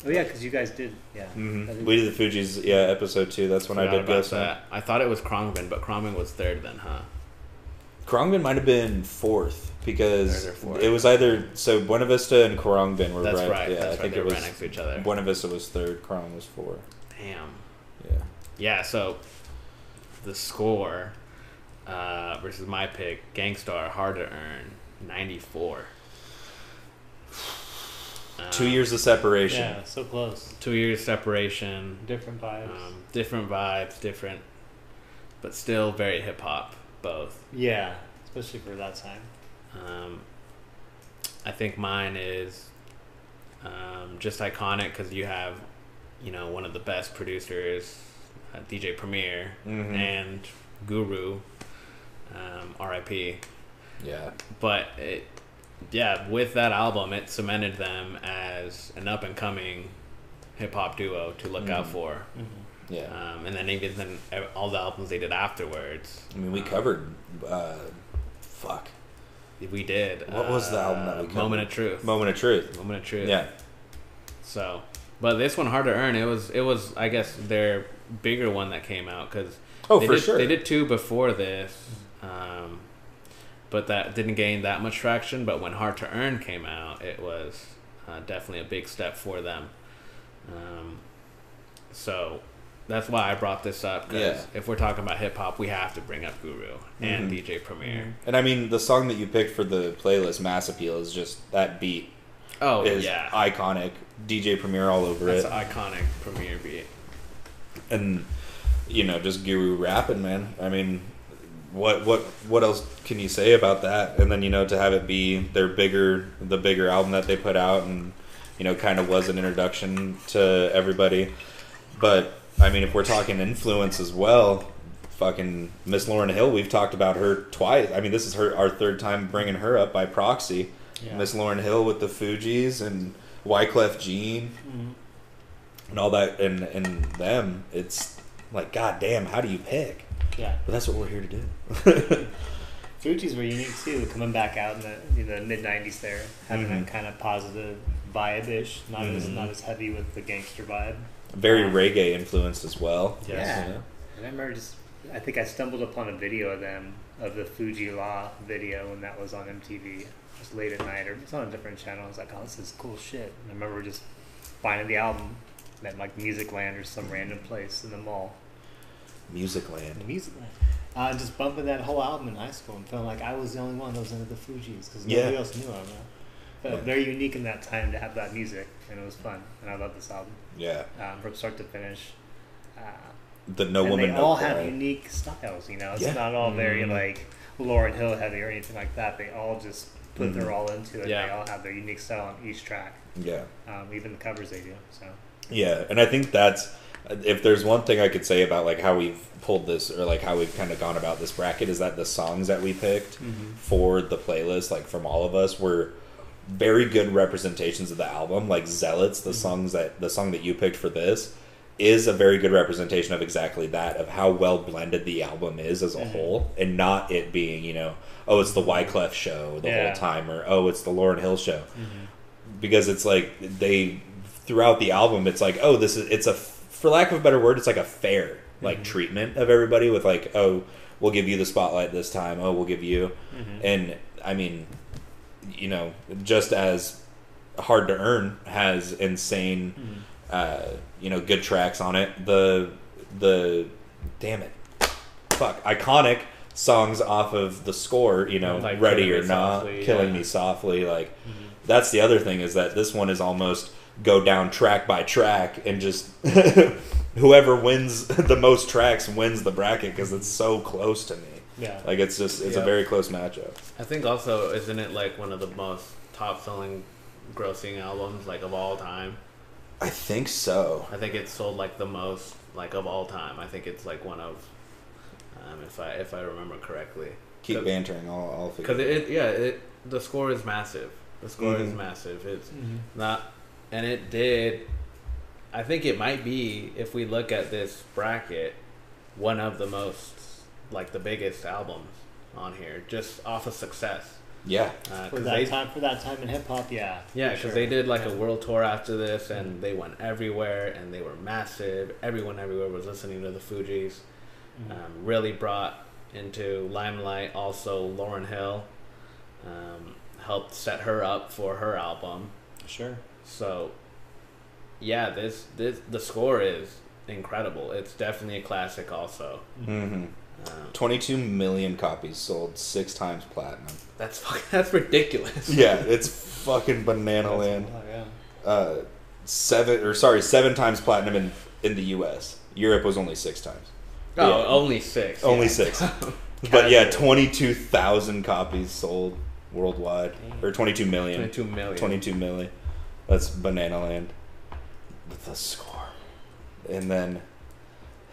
Oh yeah, because you guys did. Yeah, mm-hmm. we did the Fugees. Yeah, episode two. That's when Forgot I did guess that. I thought it was Krongman, but Krongman was third then, huh? Krongman might have been fourth because fourth. it was either so Buena Vista and Krongman were that's right. right. Yeah, that's I right. think they it was ran next to each other. Buena Vista was third. Krong was four. Damn. Yeah. Yeah. So The Score uh, versus my pick, Gangstar, Hard to Earn, ninety-four. Um, two years of separation. Yeah, so close. Two years of separation. Different vibes. Um, different vibes, different, but still very hip hop. Both. Yeah, especially for that time. Um, I think mine is um, just iconic because you have, you know, one of the best producers, uh, D J Premier, mm-hmm. and Guru, um, R I P Yeah. But it. Yeah, with that album, it cemented them as an up-and-coming hip-hop duo to look mm-hmm. out for. Mm-hmm. Yeah, um, and then even then, all the albums they did afterwards. I mean, we um, covered... Uh, fuck. We did. What uh, was the album that we covered? Moment of Truth. Moment of Truth. Moment of Truth. Yeah. So, but this one, Hard to Earn, it was, it was I guess, their bigger one that came out. Cause oh, for did, sure. They did two before this. Um... But that didn't gain that much traction. But when Hard to Earn came out, it was uh, definitely a big step for them. Um, so that's why I brought this up. Because yeah. if we're talking about hip-hop, we have to bring up Guru and mm-hmm. D J Premier. And I mean, the song that you picked for the playlist, Mass Appeal, is just that beat. Oh, is yeah. iconic. D J Premier all over that's it. That's an iconic Premier beat. And, you know, just Guru rapping, man. I mean... What what what else can you say about that? And then you know to have it be their bigger the bigger album that they put out, and you know kind of was an introduction to everybody. But I mean, if we're talking influence as well, fucking Miss Lauryn Hill, we've talked about her twice. I mean, this is her our third time bringing her up by proxy. Yeah. Miss Lauryn Hill with the Fugees and Wyclef Jean mm-hmm. and all that, and and them. It's like, goddamn, how do you pick? Yeah, but that's what we're here to do. Fugees were unique too, coming back out in the, in the mid nineties there, having mm-hmm. that kind of positive vibe-ish, not mm-hmm. as not as heavy with the gangster vibe. Very um, reggae influenced as well. Yes. Yeah, yeah. And I remember just, I think I stumbled upon a video of them of the Fuji Law video, and that was on M T V. It was late at night, or it was on a different channel. I was like, oh, this is cool shit. And I remember just finding the album at like Music Land or some random place in the mall. Music Land. Music Land. Uh, just bumping that whole album in high school and feeling like I was the only one that was into the Fugees because nobody yeah. else knew them. But yeah. they're unique in that time to have that music, and it was fun. And I love this album. Yeah. Um, from start to finish. Uh, the No and Woman. They all no have girl. unique styles, you know. It's yeah. not all very mm-hmm. like Lauryn Hill heavy or anything like that. They all just put mm-hmm. their all into it. Yeah. They all have their unique style on each track. Yeah. Um, even the covers they do. So. Yeah, and I think that's. If there's one thing I could say about like how we've pulled this or like how we've kind of gone about this bracket is that the songs that we picked mm-hmm. for the playlist, like from all of us, were very good representations of the album. Like Zealots, the mm-hmm. songs that the song that you picked for this is a very good representation of exactly that, of how well blended the album is as a mm-hmm. whole, and not it being, you know, oh, it's the Wyclef show the yeah. whole time, or oh, it's the Lauryn Hill show. Mm-hmm. Because it's like, they, throughout the album, it's like, oh, this is, it's a, for lack of a better word, it's like a fair, like, mm-hmm. treatment of everybody with, like, oh, we'll give you the spotlight this time, oh, we'll give you, mm-hmm. and, I mean, you know, just as Hard to Earn has insane, mm-hmm. uh, you know, good tracks on it, the, the, damn it, fuck, iconic songs off of The Score, you know, like Ready or Not, Killing Me Softly, like, mm-hmm. that's the other thing, is that this one is almost go down track by track, and just whoever wins the most tracks wins the bracket, because it's so close to me. Yeah. Like, it's just, it's yeah. a very close matchup. I think also, isn't it like one of the most top-selling, grossing albums, like, of all time? I think so. I think it's sold, like, the most, like, of all time. I think it's, like, one of, um, if I if I remember correctly. Keep bantering, I'll, I'll figure it out. Because, it, yeah, it, the score is massive. The score mm-hmm. is massive. It's mm-hmm. not, and it did, I think it might be, if we look at this bracket, one of the most, like, the biggest albums on here, just off of success. Yeah, uh, for that they, time, for that time in hip hop, yeah, yeah, because sure. they did like yeah. a world tour after this, and mm-hmm. they went everywhere, and they were massive. Everyone everywhere was listening to the Fugees. Mm-hmm. Um, really brought into limelight. Also, Lauryn Hill um, helped set her up for her album. Sure. So, yeah, this this the score is incredible. It's definitely a classic. Also. Mm-hmm. Um, twenty-two million copies sold, six times platinum. That's fucking, that's ridiculous. Yeah, it's fucking banana land. Lot, yeah. Uh, seven or sorry, seven times platinum in in the U S. Europe was only six times. Oh, yeah. only six. Only yeah. six. But yeah, twenty-two thousand copies sold worldwide, Dang. or twenty-two million. Twenty-two million. Twenty-two million. That's banana land. With The Score, and then.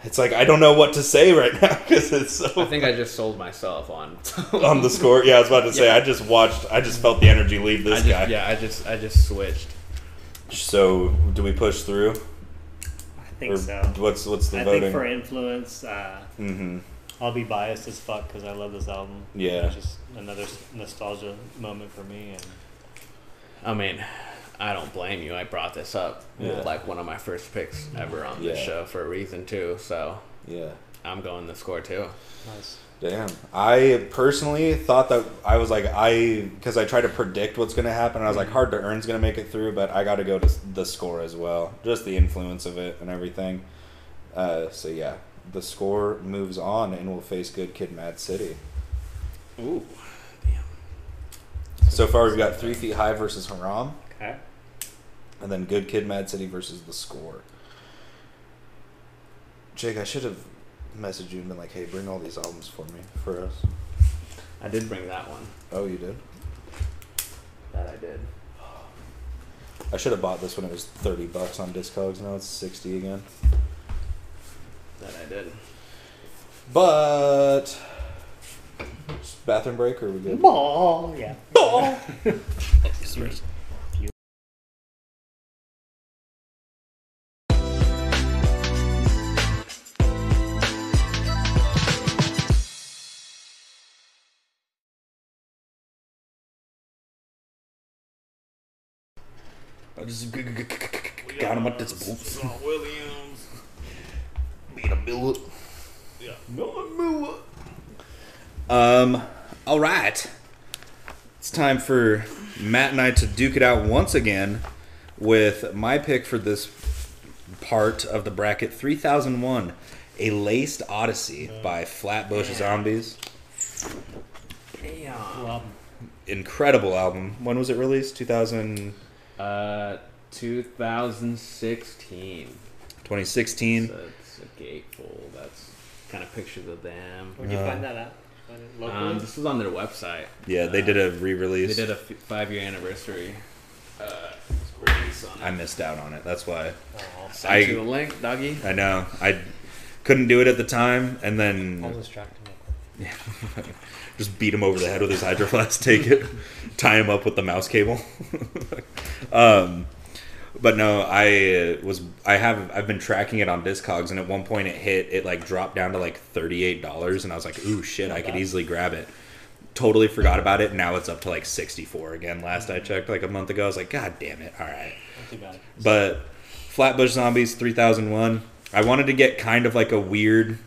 It's like, I don't know what to say right now, because it's so... I think I just sold myself on... on The Score? Yeah, I was about to say, yeah. I just watched... I just felt the energy leave this I just, guy. Yeah, I just I just switched. So, do we push through? I think or so. What's, what's the I voting? I think for influence, uh, mm-hmm. I'll be biased as fuck, because I love this album. Yeah. It's just another nostalgia moment for me. And I mean... I don't blame you. I brought this up yeah. like one of my first picks ever on this yeah. show for a reason too. So yeah, I'm going The Score too. Nice. Damn. I personally thought that I was like I because I try to predict what's going to happen. I was like, Hard to Earn's going to make it through, but I got to go to The Score as well. Just the influence of it and everything. Uh, so yeah, The Score moves on and will face Good Kid, M A A D. City. Ooh, damn. So far, we've got Three Feet High versus Haram. Okay. And then Good Kid, M A A D. City versus The Score. Jake, I should have messaged you and been like, hey, bring all these albums for me, for us. I did bring that one. Oh, you did? That I did. I should have bought this when it was thirty bucks on Discogs. Now it's sixty again. That I did. But... Bathroom break, or are we good? Ball, yeah. Ball! Seriously. I just g- g- g- g- got him up this boot. Saul Williams. Beat a Miller. Yeah, Miller, Miller. Um, all right. It's time for Matt and I to duke it out once again with my pick for this part of the bracket, three thousand one, A Laced Odyssey uh, by Flatbush yeah. Zombies. Damn. Incredible album. When was it released? two thousand... Uh, twenty sixteen. twenty sixteen. So it's a gatefold. That's kind of pictures of them. Where did you uh, find that at? Find um, this is on their website. Yeah, they uh, did a re-release. They did a f- five-year anniversary uh, release on it. I missed out on it. That's why. Oh, send I, you the link, doggy. I know. I couldn't do it at the time, and then. I was distracted. Yeah. Just beat him over the head with his hydro flask, take it, tie him up with the mouse cable. um, But no, I uh, was I have I've been tracking it on Discogs, and at one point it hit it like dropped down to like thirty-eight dollars, and I was like, ooh shit, I could easily grab it. Totally forgot about it. Now it's up to like sixty-four again. Last I checked, like a month ago, I was like, god damn it, all right. Not too bad. But Flatbush Zombies three thousand one. I wanted to get kind of like a weird,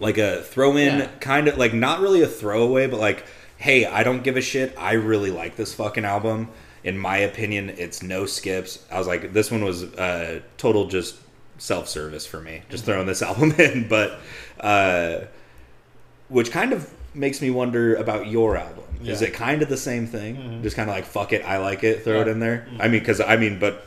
like a throw in yeah. kind of like not really a throwaway, but like, hey, I don't give a shit. I really like this fucking album. In my opinion, it's no skips. I was like, this one was uh, total just self-service for me. Just mm-hmm. throwing this album in. But, uh, which kind of makes me wonder about your album. Yeah. Is it kind of the same thing? Mm-hmm. Just kind of like, fuck it, I like it, throw yeah. it in there? Mm-hmm. I mean, because, I mean, but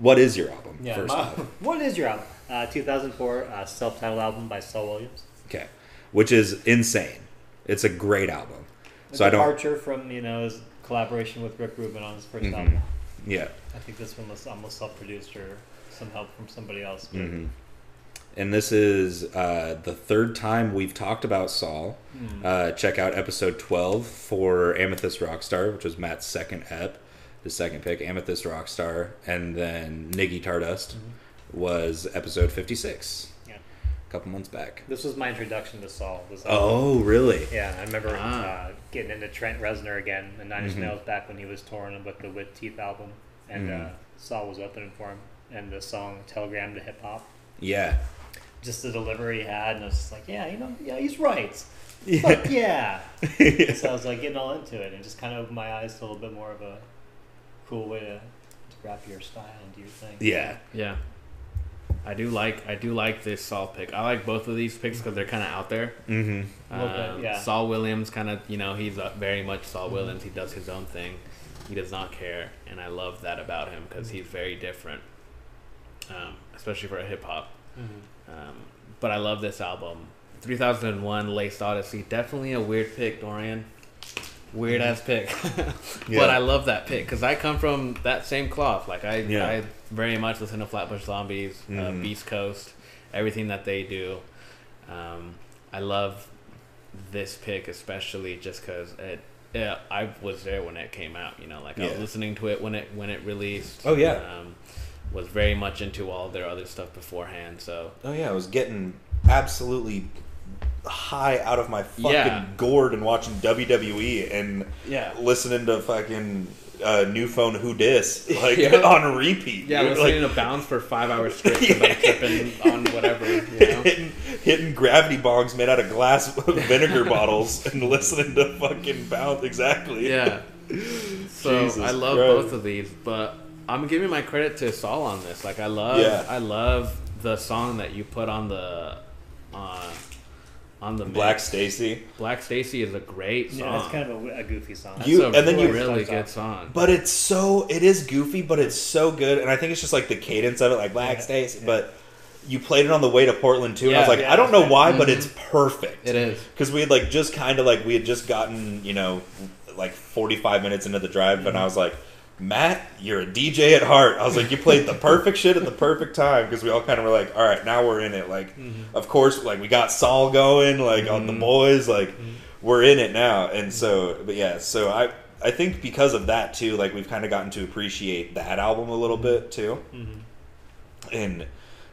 what is your album? Yeah, first my, what is your album? Uh, two thousand four uh, self-titled album by Saul Williams. Okay. Which is insane. It's a great album. It's so a departure from, you know, his collaboration with Rick Rubin on his first mm-hmm. album. Yeah. I think this one was almost self-produced or some help from somebody else. Mm-hmm. And this is uh, the third time we've talked about Saul. Mm-hmm. Uh, check out episode twelve for Amethyst Rockstar, which was Matt's second ep, his second pick, Amethyst Rockstar. And then Niggy Tardust mm-hmm. was episode fifty-six. Couple months back. This was my introduction to Saul. This oh, really? Yeah, I remember ah. uh, getting into Trent Reznor again and Nine Inch Nails mm-hmm. back when he was touring with the With Teeth album, and mm-hmm. uh, Saul was opening for him, and the song "Telegram to Hip Hop." Yeah, just the delivery he had, and I was just like, yeah, you know, yeah, he's right. Yeah. Fuck yeah. yeah. So I was like getting all into it, and just kind of opened my eyes to a little bit more of a cool way to, to rap your style and do your thing. Yeah, yeah. I do like I do like this Saul pick. I like both of these picks because they're kind of out there. Mm-hmm. Um, bit, yeah. Saul Williams kind of, you know, he's very much Saul Williams. He does his own thing. He does not care, and I love that about him because he's very different, um, especially for a hip hop. Mm-hmm. Um, but I love this album. three thousand one Laced Odyssey, definitely a weird pick, Dorian. Weird ass pick. yeah. But I love that pick because I come from that same cloth. Like I, yeah. I very much listen to Flatbush Zombies, mm-hmm. uh, Beast Coast, everything that they do. Um, I love this pick especially just because it. Yeah, I was there when it came out. You know, like yeah. I was listening to it when it when it released. Oh yeah. Um, was very much into all their other stuff beforehand. So. Oh yeah, I was getting absolutely high out of my fucking yeah. gourd and watching W W E and yeah. listening to fucking uh, New Phone Who Dis like yeah. on repeat. Yeah, dude. Listening like, to Bounce for five hours straight, yeah. like tripping on whatever. You know? hitting, hitting gravity bongs made out of glass vinegar bottles and listening to fucking Bounce. Exactly. Yeah. So Jesus I love Christ. both of these, but I'm giving my credit to Saul on this. Like I love, yeah. I love the song that you put on the. Uh, On the Black Stacy. Black Stacy is a great song. Yeah, it's kind of a, a goofy song. You so and really then you really good song, but it's so it is goofy, but it's so good, and I think it's just like the cadence of it, like Black yeah, Stacy. Yeah. But you played it on the way to Portland too, yeah, and I was like, yeah, I don't know right. why, mm-hmm. but it's perfect. It is because we had like just kind of like we had just gotten you know like forty-five minutes into the drive, mm-hmm. and I was like, Matt, you're a D J at heart. I was like, you played the perfect shit at the perfect time because we all kind of were like, all right, now we're in it. Like, mm-hmm. of course, like we got Saul going, like mm-hmm. on the boys, like mm-hmm. we're in it now. And so, but yeah, so I I think because of that too, like we've kind of gotten to appreciate that album a little bit too. Mm-hmm. And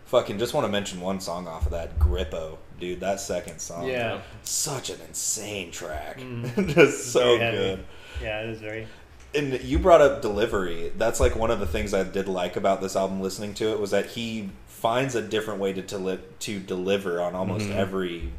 fucking just want to mention one song off of that, Grippo, dude. That second song, yeah, such an insane track, mm-hmm. just so good. Yeah, it was very. And you brought up delivery. That's like one of the things I did like about this album listening to it was that he finds a different way to deli- to deliver on almost mm-hmm. every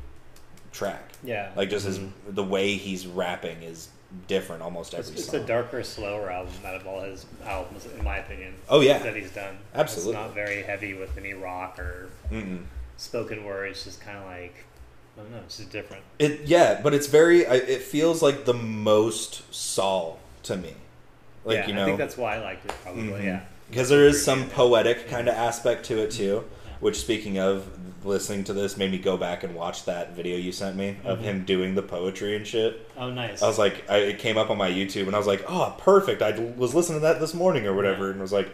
track. Yeah. Like just mm-hmm. his, the way he's rapping is different almost every it's, song. It's a darker, slower album out of all his albums, in my opinion. Oh, yeah. That he's done. Absolutely. It's not very heavy with any rock or mm-mm. spoken word. It's just kind of like... I don't know. It's just different. It, yeah, but it's very... I, it feels like the most Saul to me. Like, yeah, you know, I think that's why I liked it, probably, mm-hmm. yeah. Because there is some poetic kind of aspect to it, too, yeah. which, speaking of, listening to this made me go back and watch that video you sent me of mm-hmm. him doing the poetry and shit. Oh, nice. I was like, I, it came up on my YouTube, and I was like, oh, perfect, I was listening to that this morning or whatever, yeah. and was like...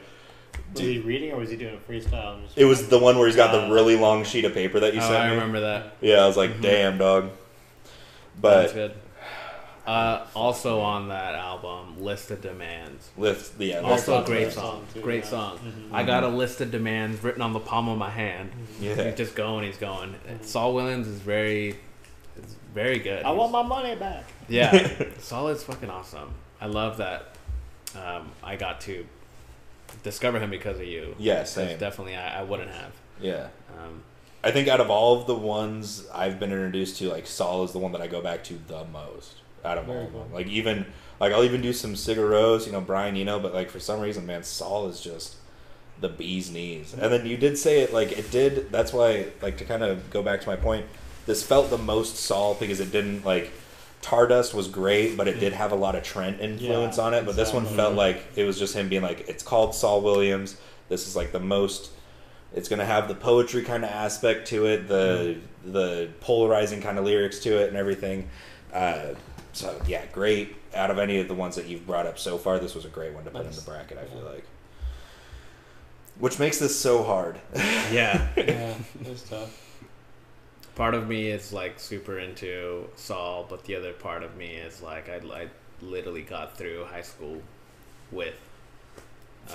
Was he reading or was he doing a freestyle? It was the one where he's got uh, the really long sheet of paper that you oh, sent me. I remember that. Yeah, I was like, mm-hmm. damn, dog. But... That was good. Uh, also on that album, List of Demands. List, yeah. Also a great song. Too, great yeah. song. Mm-hmm. I got a list of demands written on the palm of my hand. Yeah. He's just going, he's going. Mm-hmm. Saul Williams is very, is very good. I he's, want my money back. Yeah. Saul is fucking awesome. I love that. Um, I got to discover him because of you. Yeah, same. Definitely, I, I wouldn't have. Yeah. Um, I think out of all of the ones I've been introduced to, like, Saul is the one that I go back to the most. Out of all of them. Like, even, like, I'll even do some Cigaros, you know, Brian Eno, but, like, for some reason, man, Saul is just the bee's knees. And then you did say it, like, it did, that's why, like, to kind of go back to my point, this felt the most Saul because it didn't, like, Stardust was great, but it did have a lot of Trent influence yeah, on it, but exactly. This one felt like it was just him being like, it's called Saul Williams, this is like the most, it's going to have the poetry kind of aspect to it, the mm. the polarizing kind of lyrics to it and everything. Uh, so yeah, great. Out of any of the ones that you've brought up so far, this was a great one to put nice. in the bracket, I yeah. feel like. Which makes this so hard. Yeah. Yeah, it's tough. Part of me is like super into Saul, but the other part of me is like I, I literally got through high school with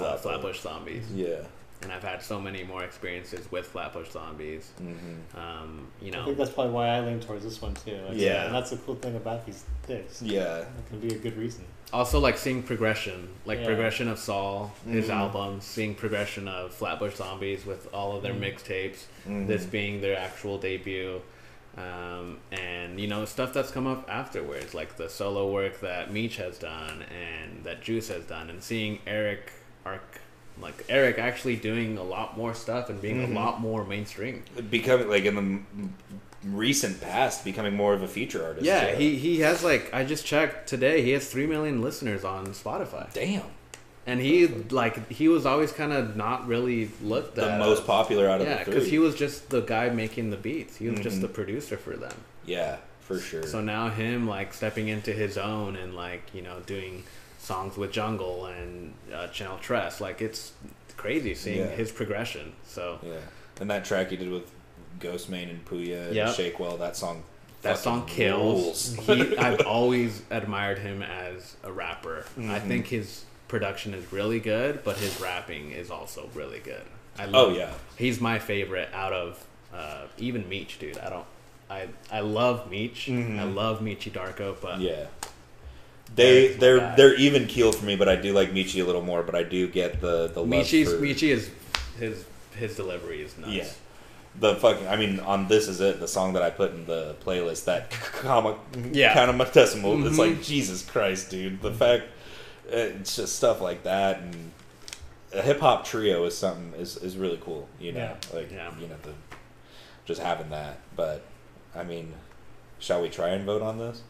uh, Flatbush Zombies. Yeah, and I've had so many more experiences with Flatbush Zombies. Mm-hmm. Um, you know, I think that's probably why I lean towards this one too. Like, yeah, and that's the cool thing about these picks. Yeah, that can be a good reason. Also, like seeing progression, like yeah. progression of Saul, his mm-hmm. albums, seeing progression of Flatbush Zombies with all of their mm-hmm. mixtapes, mm-hmm. this being their actual debut, um, and, you know, stuff that's come up afterwards, like the solo work that Meech has done and that Juice has done, and seeing Eric, Arc, like Eric actually doing a lot more stuff and being mm-hmm. a lot more mainstream. Becoming, like, in the recent past, becoming more of a feature artist. Yeah, so. he he has, like, I just checked today, he has three million listeners on Spotify. Damn. And he like he was always kind of not really looked at. The most popular out of yeah, the three. Yeah, because he was just the guy making the beats. He was mm-hmm. just the producer for them. Yeah, for sure. So now him, like, stepping into his own and, like, you know, doing songs with Jungle and uh, Channel Tress. Like, it's crazy seeing yeah. his progression. So yeah, and that track he did with Ghostmain and Puya yep. and Shakewell, that song that song kills. he, I've always admired him as a rapper. Mm-hmm. I think his production is really good, but his rapping is also really good. I love oh yeah him. He's my favorite out of uh, even Meech, dude. I don't I I love Meech. Mm-hmm. I love Michi Darko, but yeah They they're bad. They're even keel for me, but I do like Michi a little more. But I do get the the Michi's love for... Michi is his his delivery is nuts. Yeah. The fucking, I mean, on This Is It, the song that I put in the playlist, that comma, yeah. countermaximal, mm-hmm. it's like, Jesus Christ, dude. The mm-hmm. fact, it's just stuff like that, and a hip-hop trio is something, is, is really cool, you know, yeah. like, yeah. you know, the, just having that, but, I mean, shall we try and vote on this?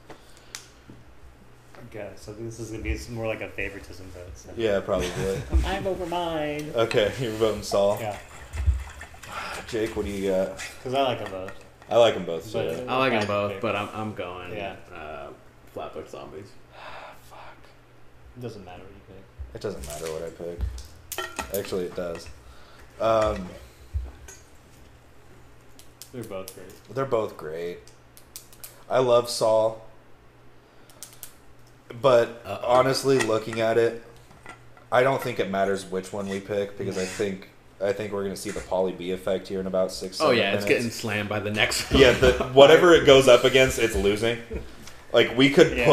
I guess, so this is going to be more like a favoritism vote. So. Yeah, probably. I'm over mine. Okay, you're voting Saul. Yeah. Jake, what do you got? Because I like them both. I like them both. But, so. I like them both, but I'm I'm going yeah. uh, Flatbush Zombies. Fuck. It doesn't matter what you pick. It doesn't matter what I pick. Actually, it does. Um, they're both great. They're both great. I love Saul, but Uh-oh. honestly, looking at it, I don't think it matters which one we pick because I think. I think we're going to see the Pauly B effect here in about six seven Oh, yeah, minutes. It's getting slammed by the next one. Yeah, the, whatever it goes up against, it's losing. Like, we could yeah.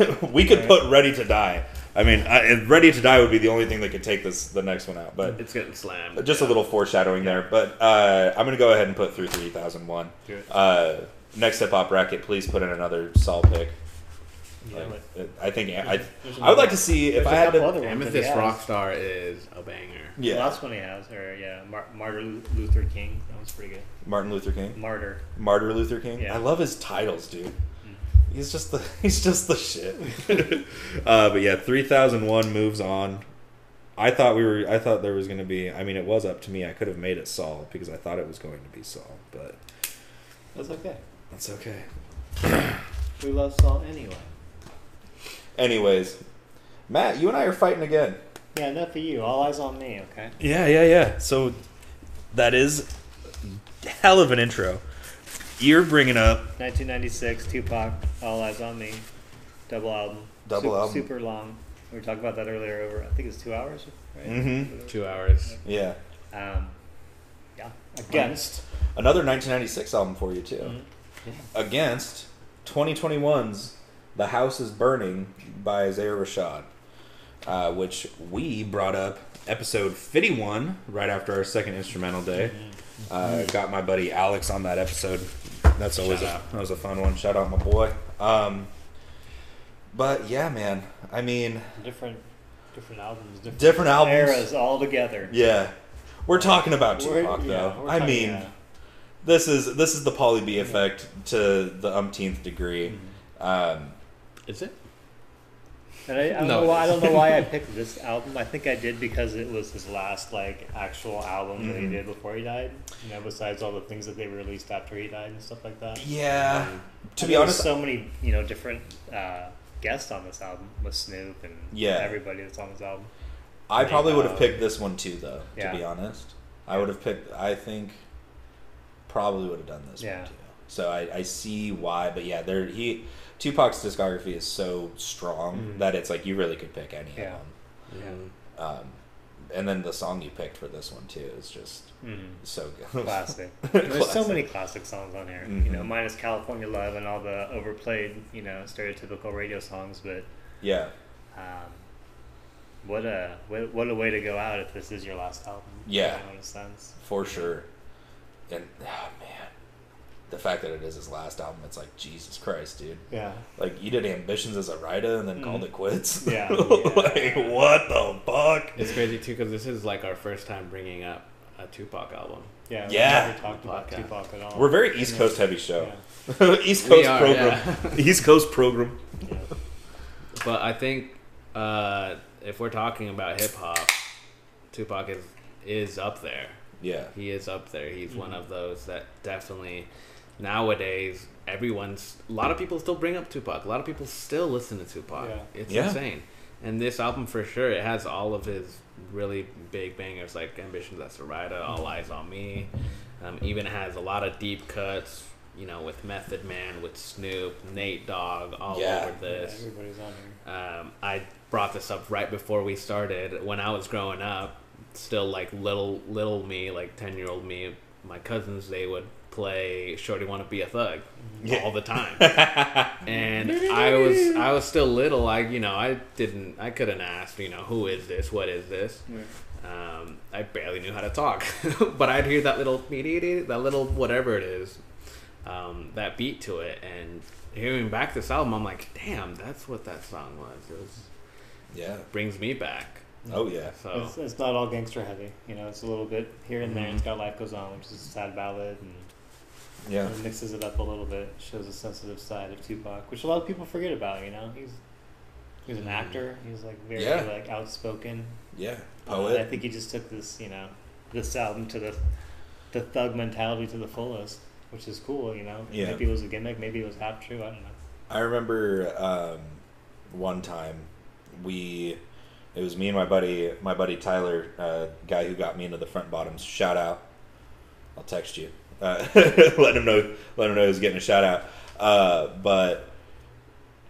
put we could right. put Ready to Die. I mean, I, Ready to Die would be the only thing that could take this the next one out. But it's getting slammed. Just yeah. a little foreshadowing yeah. there. But uh, I'm going to go ahead and put through three thousand one. Uh, next hip-hop bracket, please put in another Saul pick. Yeah, like, I think I, I, I would like to see if I had to. Amethyst Rockstar is a banger. Yeah, the last one he has, or yeah, Mar- Martin Luther King. That one's pretty good. Martin Luther King. Martyr. Martyr Luther King. Yeah. I love his titles, dude. Mm. He's just the he's just the shit. uh, but yeah, three thousand one moves on. I thought we were. I thought there was going to be. I mean, it was up to me. I could have made it Saul because I thought it was going to be Saul, but that's okay. That's okay. We love Saul anyway. Anyways, Matt, you and I are fighting again. Yeah, enough of you. All eyes on me, okay? Yeah, yeah, yeah. So that is hell of an intro. You're bringing up nineteen ninety-six, Tupac, All Eyes on Me. Double album. Double super, album. Super long. We were talking about that earlier over, I think it's two hours, right? Mm-hmm. Two hours. Yeah. Um, yeah. Against. Another nineteen ninety-six album for you, too. Mm-hmm. Yeah. Against twenty twenty-one's The House is Burning by Zaire Rashad, uh, which we brought up episode fifty-one right after our second instrumental day. Mm-hmm. Uh, got my buddy Alex on that episode. That's always a, that was a fun one. Shout out my boy. Um, But yeah, man. I mean, different, different albums, different, different albums, eras all together. Yeah, we're talking about Tupac yeah, though. I mean, about... this is this is the Pauly B effect yeah. to the umpteenth degree. Mm-hmm. Um, is it? And I, I don't no, know. Why, I don't know why I picked this album. I think I did because it was his last like actual album mm-hmm. that he did before he died. You know, besides all the things that they released after he died and stuff like that. Yeah. Um, to be honest, so many you know different. Uh, guest on this album with Snoop and yeah. everybody that's on this album. I and, probably would have uh, picked this one too though yeah. to be honest. I yeah. would have picked I think probably would have done this yeah. one too. So I, I see why but yeah there he Tupac's discography is so strong mm-hmm. that it's like you really could pick any yeah. of them. Yeah. Um, and then the song you picked for this one too is just mm-hmm. so good. Classic. There's classic. So many classic songs on here, mm-hmm. you know, minus California Love and all the overplayed, you know, stereotypical radio songs. But yeah, um, what a what, what a way to go out if this is your last album. Yeah, in a sense, for sure. And oh man, the fact that it is his last album, it's like Jesus Christ, dude. Yeah, like you did Ambitions as a writer and then mm. called it quits. Yeah, yeah. Like what the fuck? It's crazy too because this is like our first time bringing up a Tupac album. Yeah, yeah. We never talked about Tupac at all. We're very East Coast heavy show. Yeah. East Coast are, program. Yeah. East Coast program. Yeah. But I think uh, if we're talking about hip hop, Tupac is is up there. Yeah, he is up there. He's mm-hmm. one of those that definitely. Nowadays, everyone's a lot of people still bring up Tupac. A lot of people still listen to Tupac. Yeah. It's yeah. insane. And this album, for sure, it has all of his really big bangers like "Ambitions as a Writer," "All Eyez on Me." Um, even has a lot of deep cuts, you know, with Method Man, with Snoop, Nate Dogg, all yeah. over this. Yeah, everybody's on here. Um, I brought this up right before we started. When I was growing up, still like little little me, like ten year old me, my cousins they would. Play "Shorty Wanna Be a Thug" yeah. all the time, and I was I was still little. I you know I didn't I couldn't ask you know who is this, what is this. Yeah. Um, I barely knew how to talk, but I'd hear that little that little whatever it is, um, that beat to it, and hearing back this album, I'm like, damn, that's what that song was. It was yeah, it brings me back. Oh yeah, so it's, it's not all gangster heavy. You know, it's a little bit here and there. It's got "Life Goes On," which is a sad ballad and. Yeah, it mixes it up a little bit. Shows a sensitive side of Tupac, which a lot of people forget about. You know, he's he's an actor. He's like very yeah. like outspoken. Yeah, poet. Um, I think he just took this, you know, this album to the the thug mentality to the fullest, which is cool. You know, yeah. maybe it was a gimmick, maybe it was half true. I don't know. I remember um, one time we it was me and my buddy, my buddy Tyler, uh, guy who got me into the Front Bottoms. Shout out! I'll text you. Uh, let him know. Let him know he's getting a shout out. Uh, but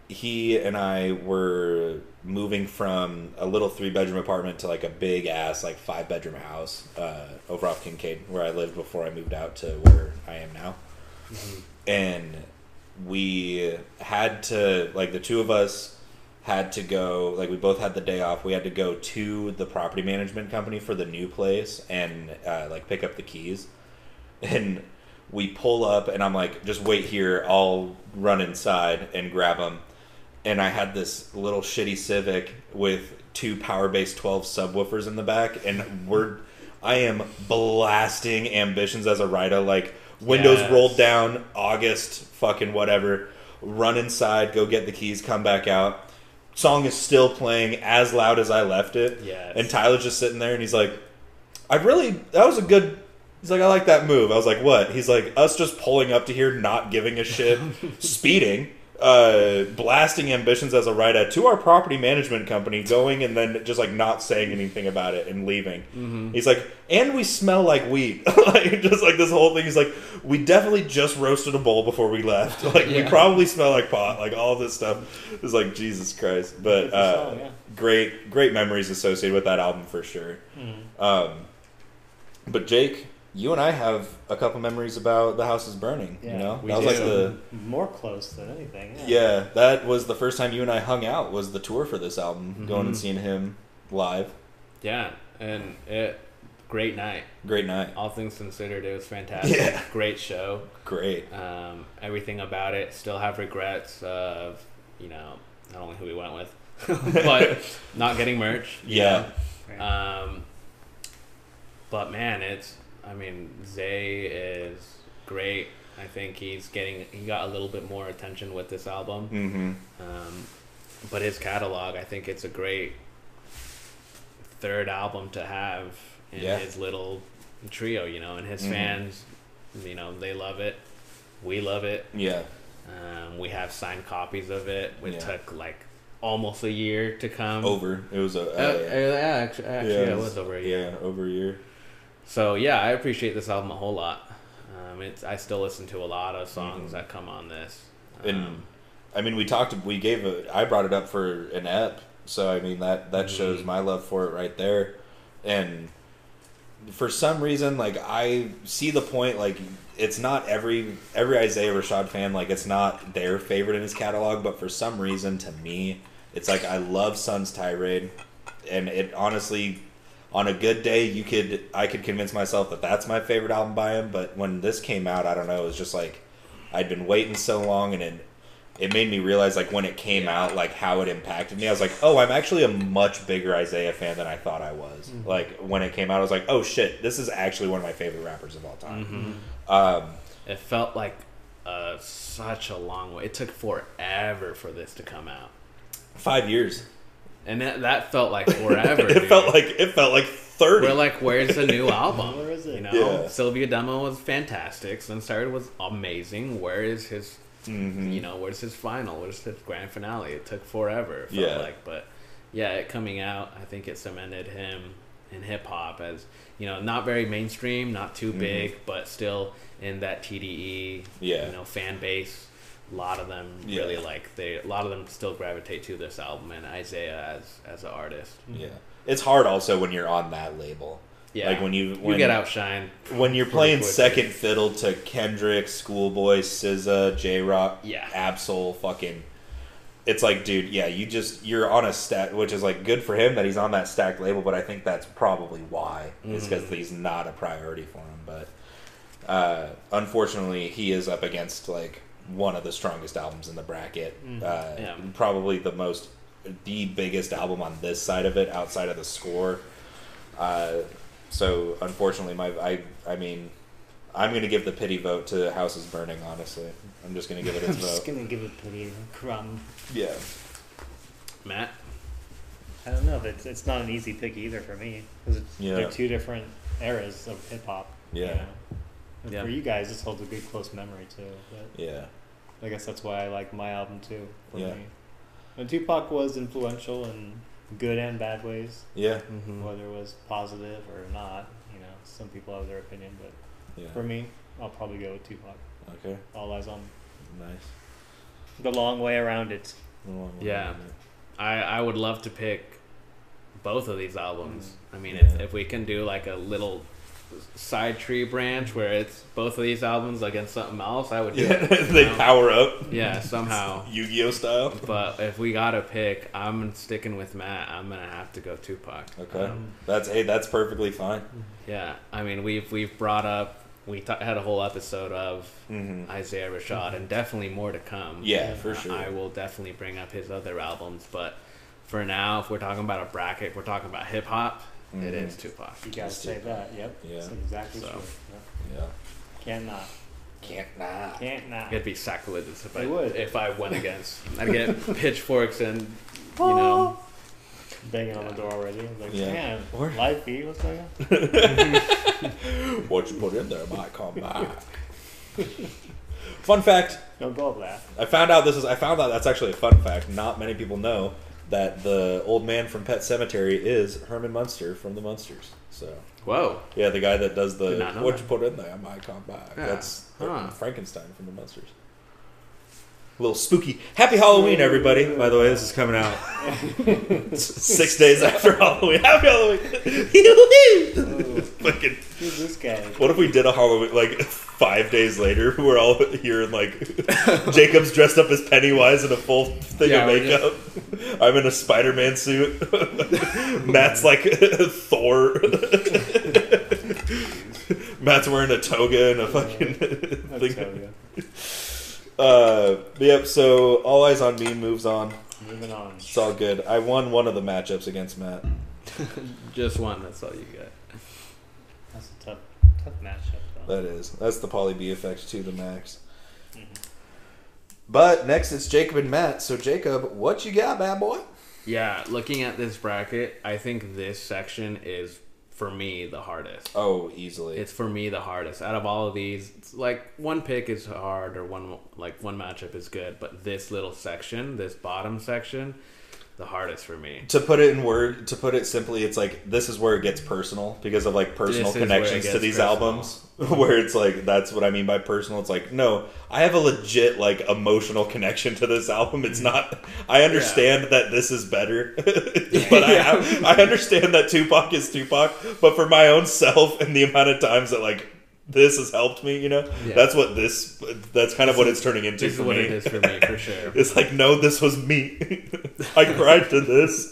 he and I were moving from a little three bedroom apartment to like a big ass like five bedroom house uh, over off Kincaid, where I lived before I moved out to where I am now. Mm-hmm. And we had to like the two of us had to go like we both had the day off. We had to go to the property management company for the new place and uh, like pick up the keys. And we pull up, and I'm like, just wait here. I'll run inside and grab them. And I had this little shitty Civic with two power-based twelve subwoofers in the back, and we're, I am blasting Ambitions as a Writer, like windows yes. rolled down, August, fucking whatever. Run inside, go get the keys, come back out. Song is still playing as loud as I left it. Yes. And Tyler's just sitting there, and he's like, I really, that was a good... He's like, I like that move. I was like, what? He's like, us just pulling up to here, not giving a shit, speeding. uh, blasting ambitions as a writer to our property management company, going and then just like not saying anything about it and leaving. Mm-hmm. He's like, and we smell like weed. Like, just like this whole thing. He's like, we definitely just roasted a bowl before we left. Like, yeah. we probably smell like pot. Like, all this stuff. It's like, Jesus Christ. But uh, song, yeah. great, great memories associated with that album for sure. Mm-hmm. Um, but Jake, you and I have a couple memories about The House is Burning. Yeah, you know, we that was like the more close than anything. Yeah. yeah, that was the first time you and I hung out. Was the tour for this album, mm-hmm. going and seeing him live. Yeah, and it great night. Great night. All things considered, it was fantastic. Yeah. Great show. Great. Um, everything about it. Still have regrets of, you know, not only who we went with, but not getting merch. Yeah. yeah. Um, but man, it's. I mean, Zay is great. I think he's getting he got a little bit more attention with this album. Mm-hmm. Um, but his catalog, I think it's a great third album to have in yeah. his little trio, you know, and his mm-hmm. fans, you know, they love it. We love it. Yeah. Um, we have signed copies of it. It yeah. took like almost a year to come. Over. It was a... Uh, uh, yeah. Uh, actually, actually yeah, it, was, yeah, it was over a year. Yeah, over a year. So, yeah, I appreciate this album a whole lot. Um, it's I still listen to a lot of songs mm-hmm. that come on this. Um, and, I mean, we talked, we gave a, I brought it up for an ep, so, I mean, that, that mm-hmm. shows my love for it right there. And for some reason, like, I see the point, like, it's not every, every Isaiah Rashad fan, like, it's not their favorite in his catalog, but for some reason, to me, it's like, I love Sun's Tirade, and it honestly... On a good day, you could I could convince myself that that's my favorite album by him, but when this came out, I don't know, it was just like, I'd been waiting so long, and it, it made me realize, like, when it came yeah. out, like, how it impacted me. I was like, oh, I'm actually a much bigger Isaiah fan than I thought I was. Mm-hmm. Like, when it came out, I was like, oh, shit, this is actually one of my favorite rappers of all time. Mm-hmm. Um, it felt like uh, such a long way. It took forever for this to come out. Five years. And that, that felt like forever. it dude. felt like it felt like thirty. We're like, where's the new album? Where is it? You know, yeah. Sylvia Demo was fantastic. Sun Started was amazing. Where is his? Mm-hmm. You know, where's his final? Where's his grand finale? It took forever. It felt yeah. like, but yeah, it coming out. I think it cemented him in hip hop as, you know, not very mainstream, not too big, mm-hmm. but still in that T D E. Yeah. You know, fan base. A lot of them really yeah. like they. A lot of them still gravitate to this album and Isaiah as as an artist. Yeah, it's hard also when you're on that label. Yeah, like when you when, you get outshined when you're playing second fiddle to Kendrick, Schoolboy, S Z A, J-Rock, yeah, Absol, fucking. It's like, dude, yeah, you just you're on a stack, which is like good for him that he's on that stacked label. But I think that's probably why mm-hmm. is because he's not a priority for him. But uh, unfortunately, he is up against like. One of the strongest albums in the bracket. Mm-hmm. Uh, yeah. Probably the most, the biggest album on this side of it, outside of The Score. Uh, so, unfortunately, my I I mean, I'm going to give the pity vote to House is Burning, honestly. I'm just going to give it its vote. I'm just going to give it pity crumb. Yeah. Matt? I don't know, but it's, it's not an easy pick either for me. Because yeah. they're two different eras of hip-hop. Yeah. You know? And yeah. for you guys, this holds a good close memory, too. But yeah. I guess that's why I like my album, too, for yeah. me. And Tupac was influential in good and bad ways. Yeah. Mm-hmm. Whether it was positive or not, you know, some people have their opinion, but yeah. for me, I'll probably go with Tupac. Okay. All Eyes on Me. Nice. The long way around it. The long way yeah. around it. I, I would love to pick both of these albums. Mm. I mean, yeah. if, if we can do, like, a little... side tree branch where it's both of these albums against something else, I would do yeah, it, they know? Power up yeah somehow Yu-Gi-Oh style. But if we gotta pick, I'm sticking with Matt. I'm gonna have to go Tupac. Okay. Um, that's hey that's perfectly fine. Yeah, I mean we've we've brought up we t- had a whole episode of mm-hmm. Isaiah Rashad mm-hmm. and definitely more to come. Yeah, for sure. I will definitely bring up his other albums, but for now, if we're talking about a bracket, we're talking about hip hop. Mm-hmm. It is Tupac. You gotta say that. Yep. Yeah. That's exactly so. True. Yep. Yeah. Cannot. Can't not. Can't not. It'd be sacrilegious if I would. If I went against. I'd get pitchforks and you know banging yeah. on the door already. Like, yeah. Man, or live feed. What's going on? What you put in there might come back. Fun fact. Don't go up that. I found out this is. I found out that's actually a fun fact. Not many people know that the old man from Pet Sematary is Herman Munster from the Munsters. So. Whoa. Yeah, the guy that does the what you put in there. My comeback. Yeah. That's huh. Frankenstein from the Munsters. A little spooky. Happy Halloween, everybody. By the way, this is coming out six days after Halloween. Happy Halloween. Oh. Fucking, who's this guy? What if we did a Halloween, like, five days later? We're all here and, like, Jacob's dressed up as Pennywise in a full thing yeah, of makeup. Just... I'm in a Spider-Man suit. Matt's, like, Thor. Matt's wearing a toga and a fucking thing. Uh, yep, so All Eyes on Me moves on. Moving on. It's all good. I won one of the matchups against Matt. Just one, that's all you got. That's a tough, tough matchup, though. That is. That's the Poly B effect to the max. Mm-hmm. But next it's Jacob and Matt. So, Jacob, what you got, bad boy? Yeah, looking at this bracket, I think this section is, for me, the hardest. Oh, easily. It's for me the hardest. Out of all of these, it's like one pick is hard or one like one matchup is good, but this little section, this bottom section, the hardest for me. To put it in word, to put it simply, it's like this is where it gets personal because of like personal this connections to these personal. albums. Where it's like, that's what I mean by personal. It's like, no, I have a legit, like, emotional connection to this album. It's not... I understand yeah. that this is better. But yeah. I, I understand that Tupac is Tupac. But for my own self and the amount of times that, like, this has helped me, you know? Yeah. That's what this... That's kind this of what is, it's turning into for me. This is what it is for me, for sure. It's like, no, this was me. I cried to this.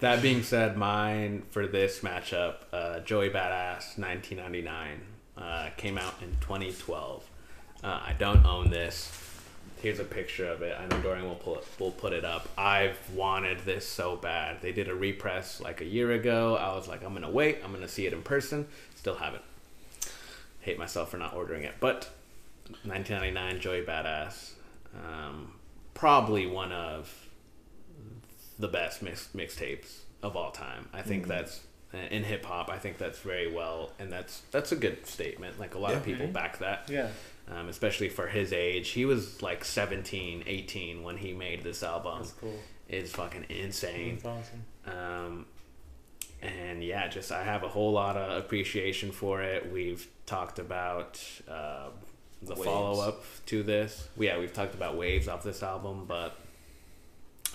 That being said, mine for this matchup, uh, Joey Badass nineteen ninety-nine, uh, came out in twenty twelve. Uh, I don't own this. Here's a picture of it. I know Dorian will pull it, will put it up. I've wanted this so bad. They did a repress like a year ago. I was like, I'm going to wait. I'm going to see it in person. Still haven't. Hate myself for not ordering it. But nineteen ninety-nine, Joey Badass, um, probably one of... the best mix mixtapes of all time. I think mm-hmm. that's in hip hop. I think that's very well, and that's that's a good statement. Like a lot yeah, of people right? back that. Yeah. Um, especially for his age. He was like seventeen, eighteen when he made this album. That's cool. It's fucking insane. That's awesome. Um and yeah, just I have a whole lot of appreciation for it. We've talked about uh, the follow up to this. Yeah, we've talked about Waves off this album, but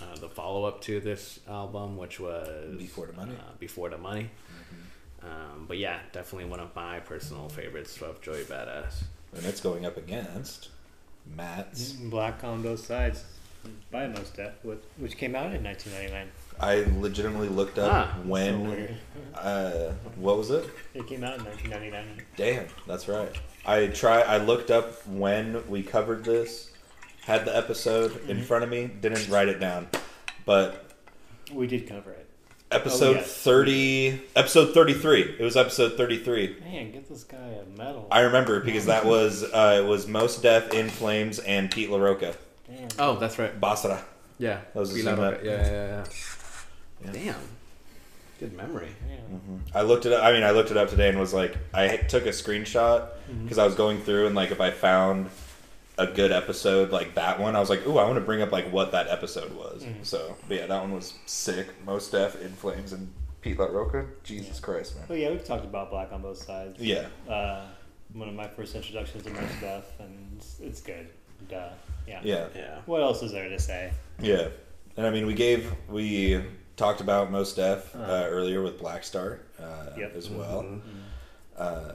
Uh, the follow-up to this album, which was Before the Money. Uh, Before the Money. Mm-hmm. Um, but yeah, definitely one of my personal favorites of Joey Badass. And it's going up against Matt's Black on Both Sides by Mos Def, which came out in nineteen ninety-nine. I legitimately looked up ah, when. So uh, what was it? It came out in nineteen ninety-nine. Damn, that's right. I try. I looked up when we covered this. Had the episode mm-hmm. in front of me. Didn't write it down, but we did cover it. Episode oh, yes. thirty, episode thirty-three. It was episode thirty-three. Man, get this guy a medal. I remember because that was uh, it was Mos Def, In Flames, and Pete LaRocca. Damn. Oh, that's right, Basra. Yeah, that was Pete LaRocca. Yeah, yeah, yeah, yeah. Damn, good memory. Yeah. Mm-hmm. I looked it up. I mean, I looked it up today and was like, I took a screenshot because mm-hmm. I was going through and like if I found a good episode like that one, I was like, ooh, I want to bring up like what that episode was. Mm-hmm. So, but yeah, that one was sick. Mos Def, In Flames, and Pete LaRocca. Jesus yeah. Christ, man. Well, yeah, we've talked about Black on Both Sides. Yeah. Uh, one of my first introductions to Mos Def, and it's, it's good. Duh. Yeah. Yeah. Yeah. What else is there to say? Yeah. And I mean, we gave, we talked about Mos Def uh, uh, earlier with Black Star uh, yep. as well. Mm-hmm. Uh,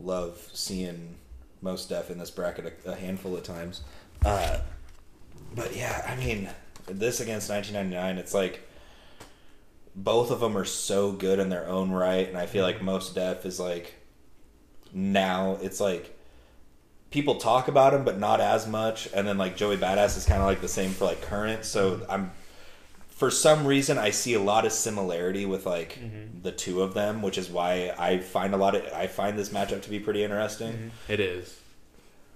love seeing Mos Def in this bracket a, a handful of times. Uh, but yeah, I mean, this against nineteen ninety-nine, it's like both of them are so good in their own right, and I feel like Mos Def is like, now it's like people talk about him, but not as much, and then like Joey Badass is kind of like the same for like current, so I'm, for some reason, I see a lot of similarity with like mm-hmm. the two of them, which is why I find a lot of I find this matchup to be pretty interesting. Mm-hmm. It is,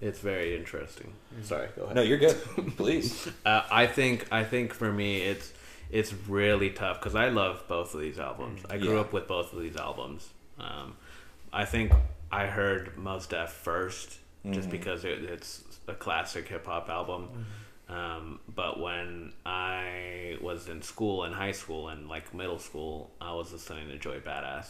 it's very interesting. Mm-hmm. Sorry, go ahead. No, you're good. Please. uh, I think I think for me, it's it's really tough because I love both of these albums. I grew yeah. up with both of these albums. Um, I think I heard Mos Def first, mm-hmm. just because it, it's a classic hip hop album. Mm-hmm. Um, but when I was in school, in high school and like middle school, I was listening to Joey Badass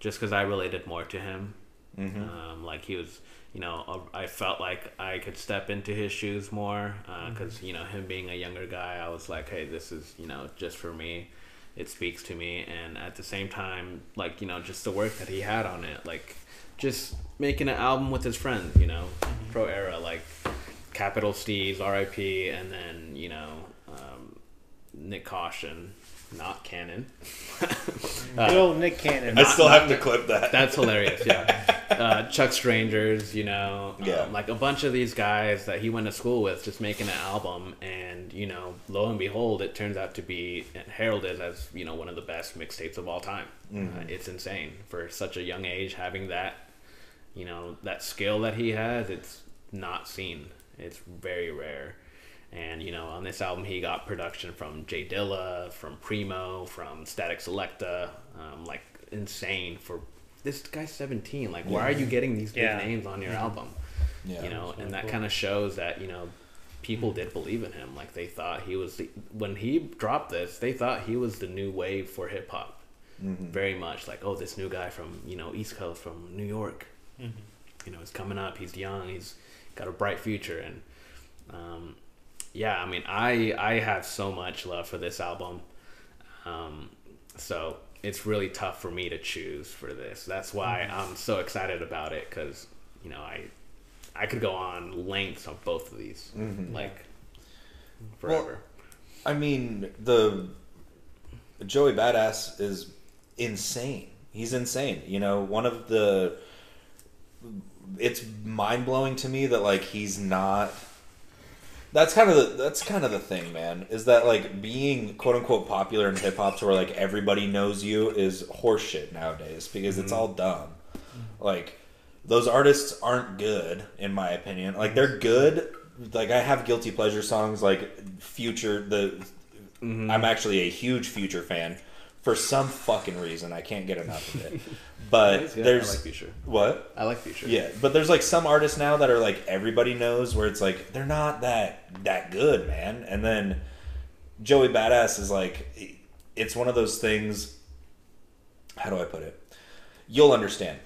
just because I related more to him. Mm-hmm. Um, like he was, you know, I felt like I could step into his shoes more because, uh, mm-hmm. you know, him being a younger guy, I was like, hey, this is, you know, just for me. It speaks to me. And at the same time, like, you know, just the work that he had on it, like just making an album with his friends, you know, mm-hmm. pro era, like Capital Steez, R I P, and then, you know, um, Nick Caution. Not canon. Good old uh, Nick Cannon. Not, I still have to clip that. That's hilarious, yeah. Uh, Chuck Strangers, you know. Um, yeah. Like a bunch of these guys that he went to school with just making an album. And, you know, lo and behold, it turns out to be heralded as, you know, one of the best mixtapes of all time. Mm-hmm. Uh, it's insane. For such a young age, having that, you know, that skill that he has, it's not seen. It's very rare. And, you know, on this album, he got production from Jay Dilla, from Primo, from Static Selecta. Um, like, insane for... This guy's seventeen. Like, why yeah. are you getting these big yeah. names on your yeah. album? Yeah, you know, and that cool. kind of shows that, you know, people did believe in him. Like, they thought he was... The, when he dropped this, they thought he was the new wave for hip-hop. Mm-hmm. Very much. Like, oh, this new guy from, you know, East Coast, from New York. Mm-hmm. You know, he's coming up. He's young. He's got a bright future. And... Um, yeah, I mean, I I have so much love for this album, um, so it's really tough for me to choose for this. That's why I'm so excited about it, because you know I I could go on lengths on both of these, mm-hmm. like forever. Well, I mean, the Joey Badass is insane. He's insane. You know, one of the it's mind blowing to me that like he's not. That's kind of the that's kind of the thing, man. Is that like being quote unquote popular in hip hop to where like everybody knows you is horseshit nowadays because mm-hmm. it's all dumb. Like those artists aren't good, in my opinion. Like they're good. Like I have guilty pleasure songs like Future. The mm-hmm. I'm actually a huge Future fan for some fucking reason. I can't get enough of it. But yeah, there's I like Future. What? I like Future. Yeah, but there's like some artists now that are like everybody knows where it's like they're not that that good, man. And then Joey Badass is like it's one of those things. How do I put it? You'll understand.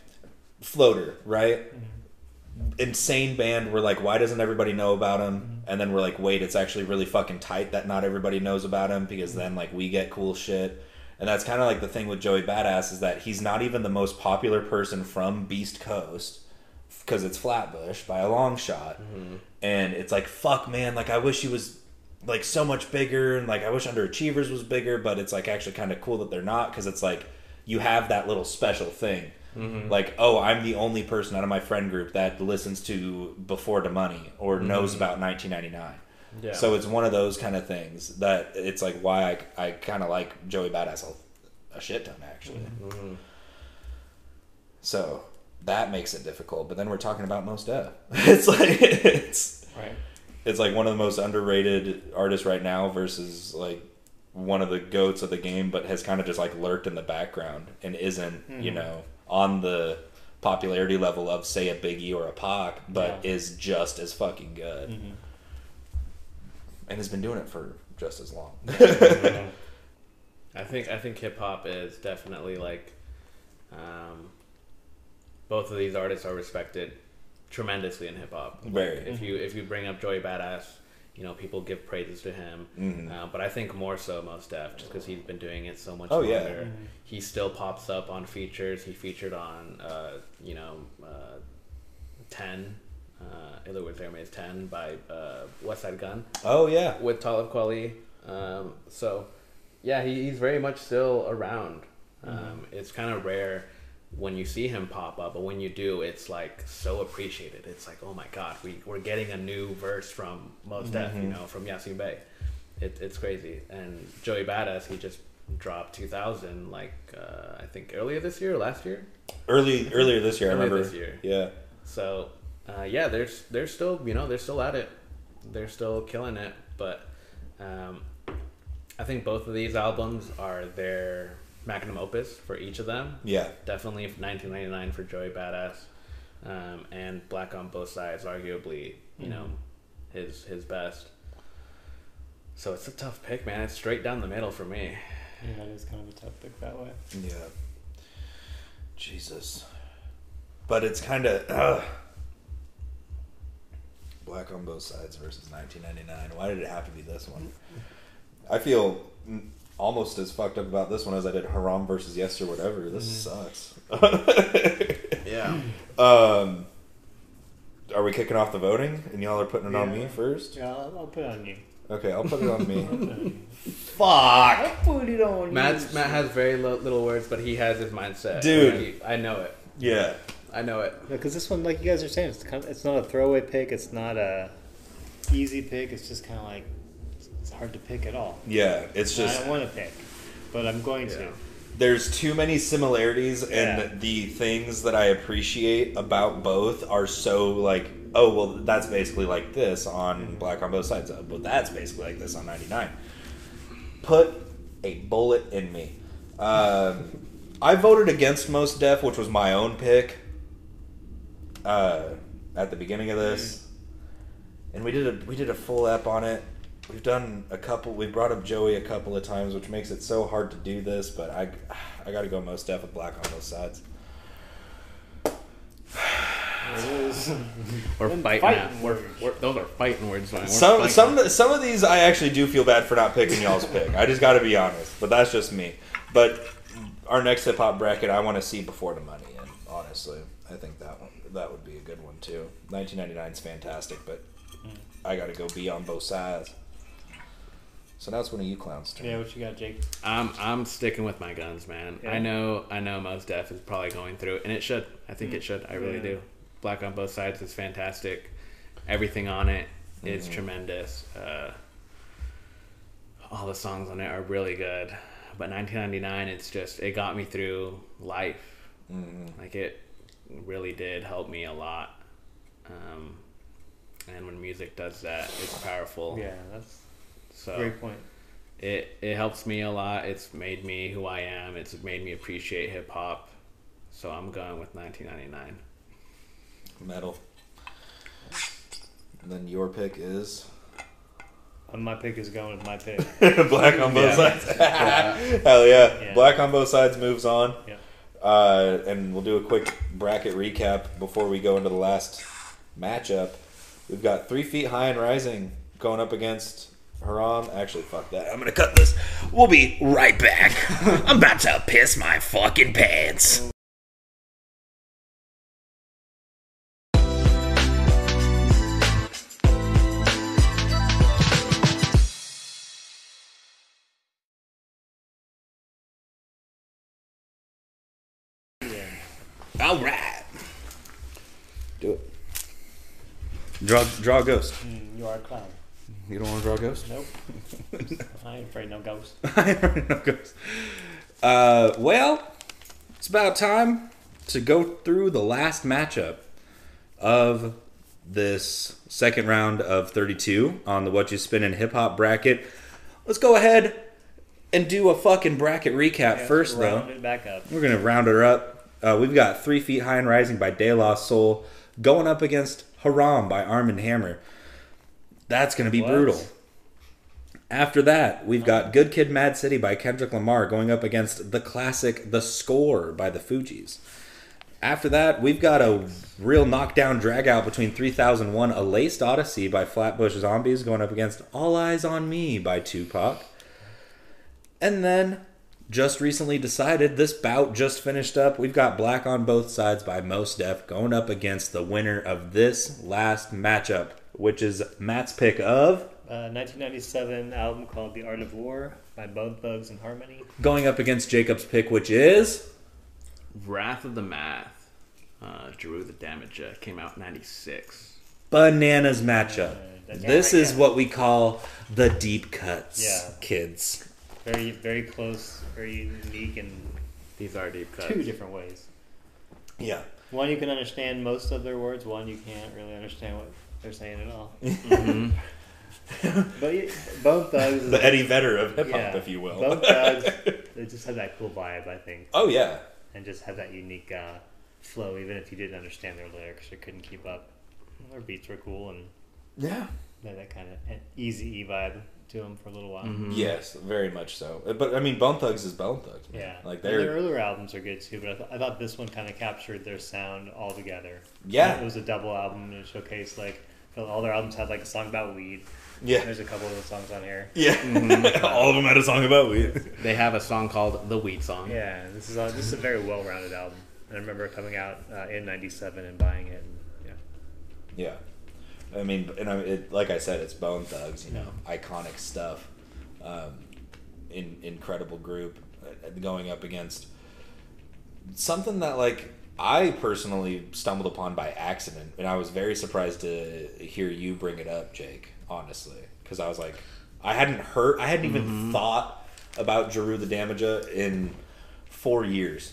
Floater, right? Mm-hmm. Insane band. We're like, why doesn't everybody know about him? Mm-hmm. And then we're like, wait, it's actually really fucking tight that not everybody knows about him because mm-hmm. then like we get cool shit. And that's kind of like the thing with Joey Badass is that he's not even the most popular person from Beast Coast because it's Flatbush by a long shot. Mm-hmm. And it's like, fuck, man, like I wish he was like so much bigger and like I wish Underachievers was bigger, but it's like actually kind of cool that they're not because it's like you have that little special thing. Mm-hmm. Like, oh, I'm the only person out of my friend group that listens to Before the Money or mm-hmm. knows about nineteen ninety-nine. Yeah. So it's one of those kind of things that it's like why I, I kind of like Joey Badass a, a shit ton, actually. Mm-hmm. So that makes it difficult. But then we're talking about Mos Def. It's like it's right. It's like one of the most underrated artists right now versus like one of the goats of the game, but has kind of just like lurked in the background and isn't mm-hmm. you know on the popularity level of say a Biggie or a Pac, but yeah. is just as fucking good. Mm-hmm. And has been doing it for just as long. I think I think hip hop is definitely like um, both of these artists are respected tremendously in hip hop. Very. Like, mm-hmm. If you if you bring up Joey Badass, you know people give praises to him. Mm-hmm. Uh, but I think more so Mos Def, just because he's been doing it so much oh, longer. Yeah. Mm-hmm. He still pops up on features. He featured on uh, you know uh, ten. Uh, Illa Woods Airmaid's ten by uh, West Side Gun. Oh, yeah. With Talib Kweli. Um, so, yeah, he, he's very much still around. Um, mm-hmm. It's kind of rare when you see him pop up, but when you do, it's like so appreciated. It's like, oh my God, we, we're getting a new verse from Mos Def, mm-hmm. you know, from Yessir Bey. It, it's crazy. And Joey Badass, he just dropped two thousand, like uh, I think earlier this year or last year? Early, earlier this year, earlier I remember. This year. Yeah. So. Uh, yeah, there's they're still you know they're still at it, they're still killing it. But um, I think both of these albums are their magnum opus for each of them. Yeah, definitely nineteen ninety-nine for Joey Badass, um, and Black on Both Sides, arguably, you mm. know, his his best. So it's a tough pick, man. It's straight down the middle for me. Yeah, it is kind of a tough pick that way. Yeah. Jesus. But it's kind of... Uh, Black on Both Sides versus nineteen ninety-nine. Why did it have to be this one? I feel almost as fucked up about this one as I did Haram versus Yessir, whatever. This mm. sucks. Yeah. Um... Are we kicking off the voting? And y'all are putting it yeah. on me first? Yeah, I'll, I'll put it on you. Okay, I'll put it on me. Fuck! I'll put it on Matt's, you. Matt has very lo- little words, but he has his mindset. Dude. He, I know it. Yeah. I know it. Because yeah, this one, like you guys are saying, it's kind of, it's not a throwaway pick. It's not a easy pick. It's just kind of like, it's hard to pick at all. Yeah, it's just... I don't want to pick, but I'm going yeah. to. There's too many similarities, and yeah. the things that I appreciate about both are so, like, oh, well, that's basically like this on Black on Both Sides. Well, that's basically like this on ninety-nine. Put a bullet in me. Uh, I voted against Mos Def, which was my own pick uh, at the beginning of this. And we did a, we did a full ep on it. We've done a couple... We brought up Joey a couple of times, which makes it so hard to do this, but I, I gotta go Mos Def with Black on Both Sides. We're fighting. Fighting we're, we're, those are fighting words, man. Some, fighting. some, some of these I actually do feel bad for not picking y'all's pick. I just gotta be honest, but that's just me. But our next hip-hop bracket, I want to see Before the Money in, honestly. I think that one, that would be a good one, too. nineteen ninety-nine's fantastic, but I gotta go be on both sides. So now it's one of you clowns' turn. Yeah, what you got, Jake? I'm I'm sticking with my guns, man. Yeah. I know I know Mos Def is probably going through, and it should. I think mm. it should. I really yeah. do. Black on Both Sides is fantastic. Everything on it is mm. tremendous. Uh, all the songs on it are really good. But nineteen ninety-nine, it's just it got me through life. Mm. Like it really did help me a lot. Um, and when music does that, it's powerful. Yeah, that's. So great point. It it helps me a lot. It's made me who I am. It's made me appreciate hip hop. So I'm going with nineteen ninety-nine. Metal. And then your pick is. And my pick is going with my pick. Black on both yeah. sides. Hell yeah. yeah! Black on Both Sides moves on. Yeah. Uh, and we'll do a quick bracket recap before we go into the last matchup. We've got Three Feet High and Rising going up against. Haram, actually, fuck that. I'm gonna cut this. We'll be right back. I'm about to piss my fucking pants. All right, do it. Draw, draw a ghost. Mm, you are a clown. You don't want to draw ghosts? Nope. I ain't afraid of no ghosts. I ain't afraid of no ghosts. Uh, well, it's about time to go through the last matchup of this second round of thirty-two on the Whatchu Spinnin' Hip Hop bracket. Let's go ahead and do a fucking bracket recap yeah, first, round though. Round it back up. We're going to round her up. Uh, we've got Three Feet High and Rising by De La Soul going up against Haram by Arm and Hammer. That's going to be what? brutal. After that, we've got Good Kid, M A A D. City by Kendrick Lamar going up against the classic The Score by The Fugees. After that, we've got a real knockdown dragout between three thousand one, A Laced Odyssey by Flatbush Zombies going up against All Eyez on Me by Tupac. And then, just recently decided, this bout just finished up, we've got Black on Both Sides by Mos Def going up against the winner of this last matchup, which is Matt's pick of... Uh, nineteen ninety-seven album called The Art of War by Bone Thugs and Harmony. Going up against Jacob's pick, which is... Wrath of the Math. Uh, Drew the Damage uh, came out in ninety-six. Bananas matchup. Uh, this is what we call the deep cuts, yeah. kids. Very, very close, very unique, and... These are deep cuts. Two different ways. Yeah. One, you can understand most of their words. One, you can't really understand what... They're saying it all. Mm-hmm. But yeah, Bone Thugs... The like, Eddie Vedder of hip-hop, yeah, if you will. Bone Thugs, they just have that cool vibe, I think. Oh, yeah. And just have that unique uh, flow, even if you didn't understand their lyrics or couldn't keep up. Their beats were cool, and yeah, they had that kind of easy vibe to them for a little while. Mm-hmm. Yes, very much so. But I mean, Bone Thugs is Bone Thugs. Man. Yeah, like their earlier albums are good too. But I, th- I thought this one kind of captured their sound all together. Yeah, and it was a double album, and it showcased like all their albums had like a song about weed. Yeah, there's a couple of those songs on here. Yeah, mm-hmm. All of them had a song about weed. They have a song called "The Weed Song." Yeah, this is a, this is a very well-rounded album. I remember coming out uh, in ninety-seven and buying it. And, yeah, yeah. I mean, and I, it, like I said, it's Bone Thugs. You know, iconic stuff. Um, in incredible group uh, going up against something that like. I personally stumbled upon by accident, and I was very surprised to hear you bring it up, Jake, honestly, because I was like, I hadn't heard, I hadn't even mm-hmm. thought about Jeru the Damager in four years.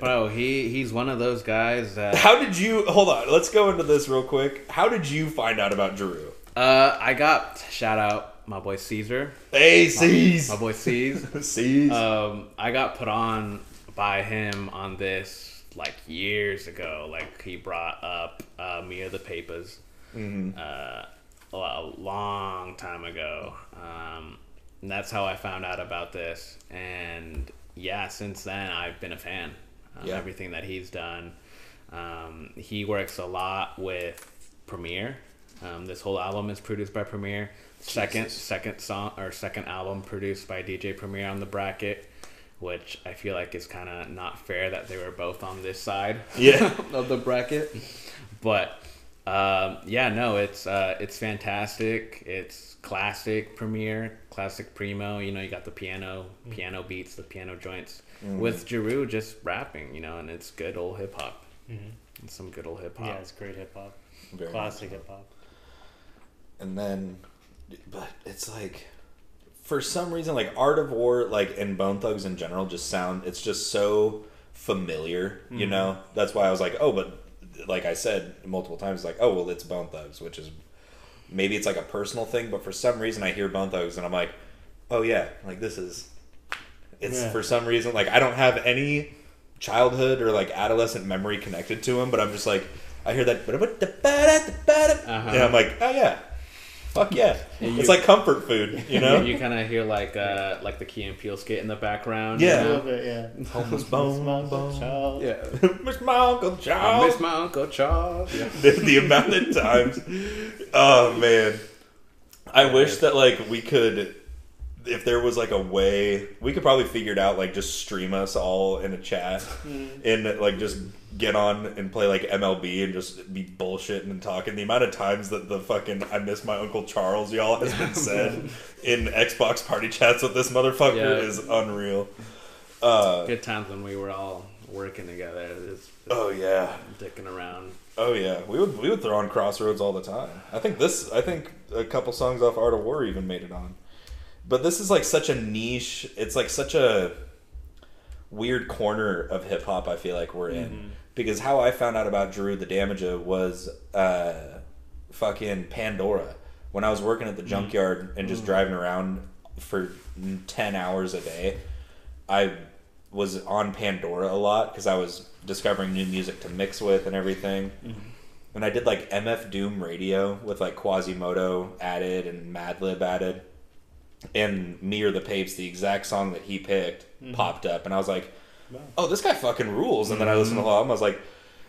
Bro, he, he's one of those guys that... How did you, hold on, let's go into this real quick. How did you find out about Jeru? Uh, I got, shout out, my boy Caesar. Hey, C's! My, my boy C's. C's. Um, I got put on... by him on this like years ago. Like he brought up uh, Mia the Papas mm-hmm. uh, a long time ago. Um, and that's how I found out about this. And yeah, since then I've been a fan. Um, yeah. Everything that he's done. Um, he works a lot with Premiere. Um, this whole album is produced by Premiere. Second, second song or second album produced by D J Premiere on the bracket. Which I feel like is kind of not fair that they were both on this side yeah. of the bracket. But, um, yeah, no, it's uh, it's fantastic. It's classic Premiere, classic Primo. You know, you got the piano, mm. piano beats, the piano joints. Mm. With Jeru just rapping, you know, and it's good old hip-hop. Mm-hmm. It's some good old hip-hop. Yeah, it's great hip-hop. Very classic nice. Hip-hop. And then, but it's like... For some reason, like, Art of War, like, and Bone Thugs in general just sound... It's just so familiar, you mm-hmm. know? That's why I was like, oh, but... Like I said multiple times, like, oh, well, it's Bone Thugs, which is... Maybe it's, like, a personal thing, but for some reason I hear Bone Thugs and I'm like, oh, yeah, like, this is... It's, yeah. for some reason, like, I don't have any childhood or, like, adolescent memory connected to them, but I'm just like, I hear that... Uh-huh. And I'm like, oh, yeah. Fuck yeah. You, it's like comfort food, you know? You kind of hear like uh, like the Key and Peele skit in the background. Yeah. You know? A little bit, yeah. Homeless bone. My Uncle Charles. Yeah. Miss my Uncle Charles. I miss my Uncle Charles. Yeah. the, the amount of times. Oh, man. I yeah, wish that like we could, if there was like a way, we could probably figure it out, like just stream us all in a chat mm. and like just get on and play like M L B and just be bullshitting and talking. The amount of times that the fucking I miss my Uncle Charles y'all has been said in Xbox party chats with this motherfucker yeah. is unreal. Uh, Good times when we were all working together. It's, it's oh yeah, dicking around. Oh yeah, we would we would throw on Crossroads all the time. I think this. I think a couple songs off Art of War even made it on. But this is like such a niche. It's like such a weird corner of hip hop. I feel like we're in. Mm-hmm. Because how I found out about Jeru the Damager was uh, fucking Pandora. When I was working at the junkyard and just driving around for ten hours a day, I was on Pandora a lot because I was discovering new music to mix with and everything. Mm-hmm. And I did like M F Doom radio with like Quasimoto added and Madlib added. And Me or the Papes, the exact song that he picked, mm-hmm. popped up. And I was like... oh, this guy fucking rules. And then I listened to the whole album. I was like,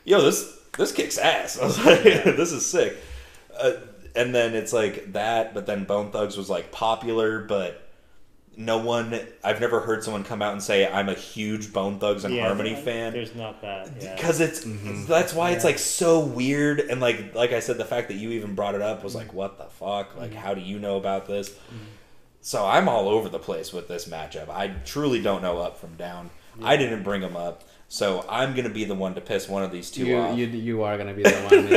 yo, this this kicks ass. I was like, this is sick. Uh, and then it's like that, but then Bone Thugs was like popular, but no one, I've never heard someone come out and say, I'm a huge Bone Thugs and yeah, Harmony that, fan. There's not that. Because yeah. it's, mm-hmm. that's why yeah. it's like so weird. And like, like I said, the fact that you even brought it up was like, what the fuck? Like, mm-hmm. how do you know about this? Mm-hmm. So I'm all over the place with this matchup. I truly don't know up from down. Yeah. I didn't bring them up, so I'm going to be the one to piss one of these two you, off. You, you are going to be the one.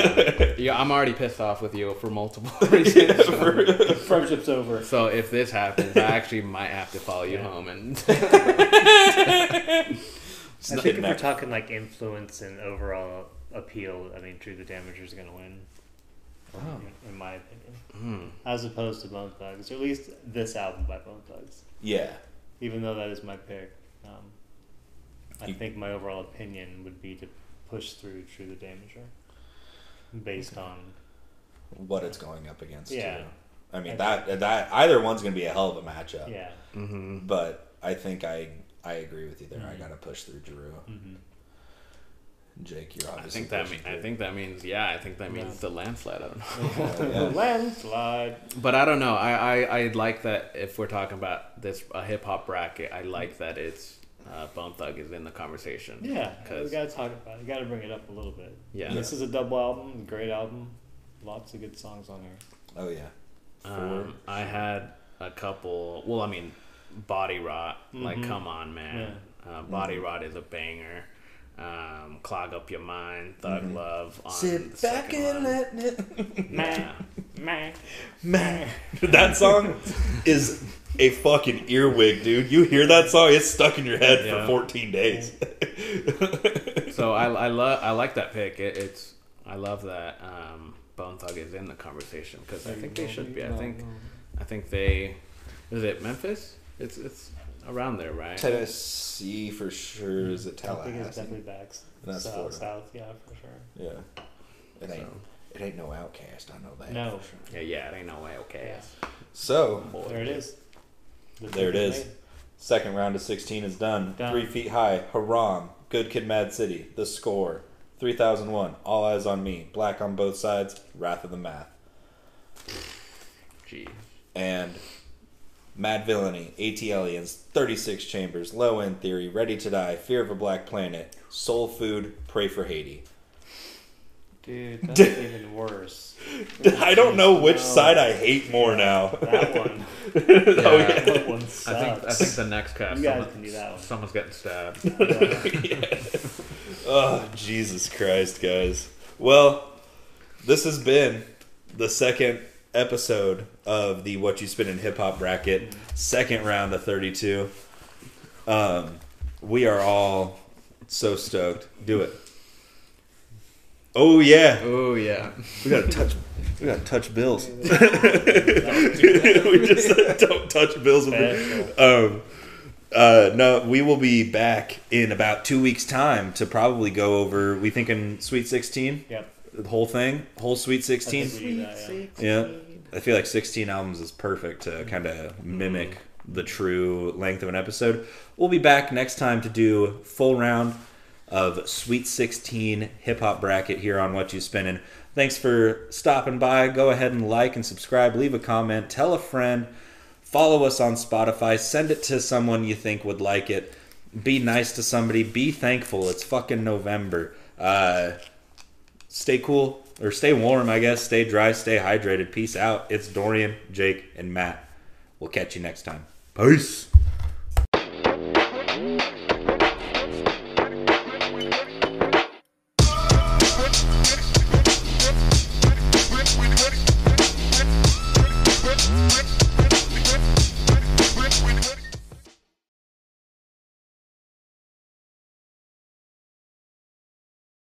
Yeah. Yeah, I'm already pissed off with you for multiple reasons. Yeah, for, friendship's over. So if this happens, I actually might have to follow you yeah. home. And I think if we're talking like influence and overall appeal, I mean, Jeru the Damager is going to win, oh. in, in my opinion, mm. as opposed to Bone Thugs, or at least this album by Bone Thugs. Yeah. Even though that is my pick. Um, I you, think my overall opinion would be to push through True the Damager based okay. on what it's going up against. Yeah. Too. I mean, I that think, that either one's going to be a hell of a matchup. Yeah. Mm-hmm. But I think I I agree with you there. Mm-hmm. I got to push through Drew. Mm-hmm. Jake, you're obviously. I think that means. I think that means. Yeah, I think that means yeah. the landslide. I don't know. Yeah, yeah. The landslide. But I don't know. I, I, I like that. If we're talking about this a hip hop bracket, I like that it's uh, Bone Thug is in the conversation. Yeah, because we gotta talk about it. You gotta bring it up a little bit. Yeah, yeah. This is a double album. Great album. Lots of good songs on here. Oh yeah. Um, I had a couple. Well, I mean, Body Rot. Mm-hmm. Like, come on, man. Yeah. Uh, Body mm-hmm. Rot is a banger. Um, Clog Up Your Mind, Thug mm-hmm. Love. On Sit the back and let it. Man, man, man. That song is a fucking earwig, dude. You hear that song? It's stuck in your head yeah. for fourteen days. So I, I love, I like that pick. It, it's, I love that um, Bone Thug is in the conversation because I think they should be. I think, I think they. Is it Memphis? It's it's. Around there, right? Tennessee for sure. Is it Tallahassee? I think it's definitely back south, Florida. South, yeah, for sure. Yeah, it ain't so. It ain't no Outcast. I know that. No, for sure. yeah, yeah, it ain't no Outcast. Yeah. So Boy, there it is. The there it is. Made. Second round of sixteen is done. done. Three Feet High, Haram, Good Kid, M A A D. City, The Score, three thousand one, All Eyez on Me, Black on Both Sides, Wrath of the Math. Jeez. And. Mad Villainy, ATLiens, thirty-six Chambers, Low End Theory, Ready to Die, Fear of a Black Planet, Soul Food, Pray for Haiti. Dude, that's even worse. I don't know which no. side I hate more yeah, now. That one. yeah, oh, yeah. That one sucks. I think, I think the next cast, you guys someone, can do that one. Someone's getting stabbed. yeah. Oh, Jesus Christ, guys. Well, this has been the second episode of the Whatchu Spinnin' hip hop bracket, second round of thirty-two. Um, we are all so stoked. Do it. Oh yeah. Oh yeah. We gotta touch. We gotta touch bills. we just uh, don't touch bills. With um, uh, no, we will be back in about two weeks' time to probably go over. We thinking Sweet Sixteen. Yep. The whole thing, whole Sweet Sixteen. Sweet that, yeah. sixteen. Yeah. I feel like sixteen albums is perfect to kind of mimic mm-hmm. the true length of an episode. We'll be back next time to do full round of Sweet sixteen hip-hop bracket here on Whatchu Spinnin'. Thanks for stopping by. Go ahead and like and subscribe. Leave a comment. Tell a friend. Follow us on Spotify. Send it to someone you think would like it. Be nice to somebody. Be thankful. It's fucking November. Uh, stay cool. Or stay warm, I guess. Stay dry, stay hydrated. Peace out. It's Dorian, Jake, and Matt. We'll catch you next time. Peace.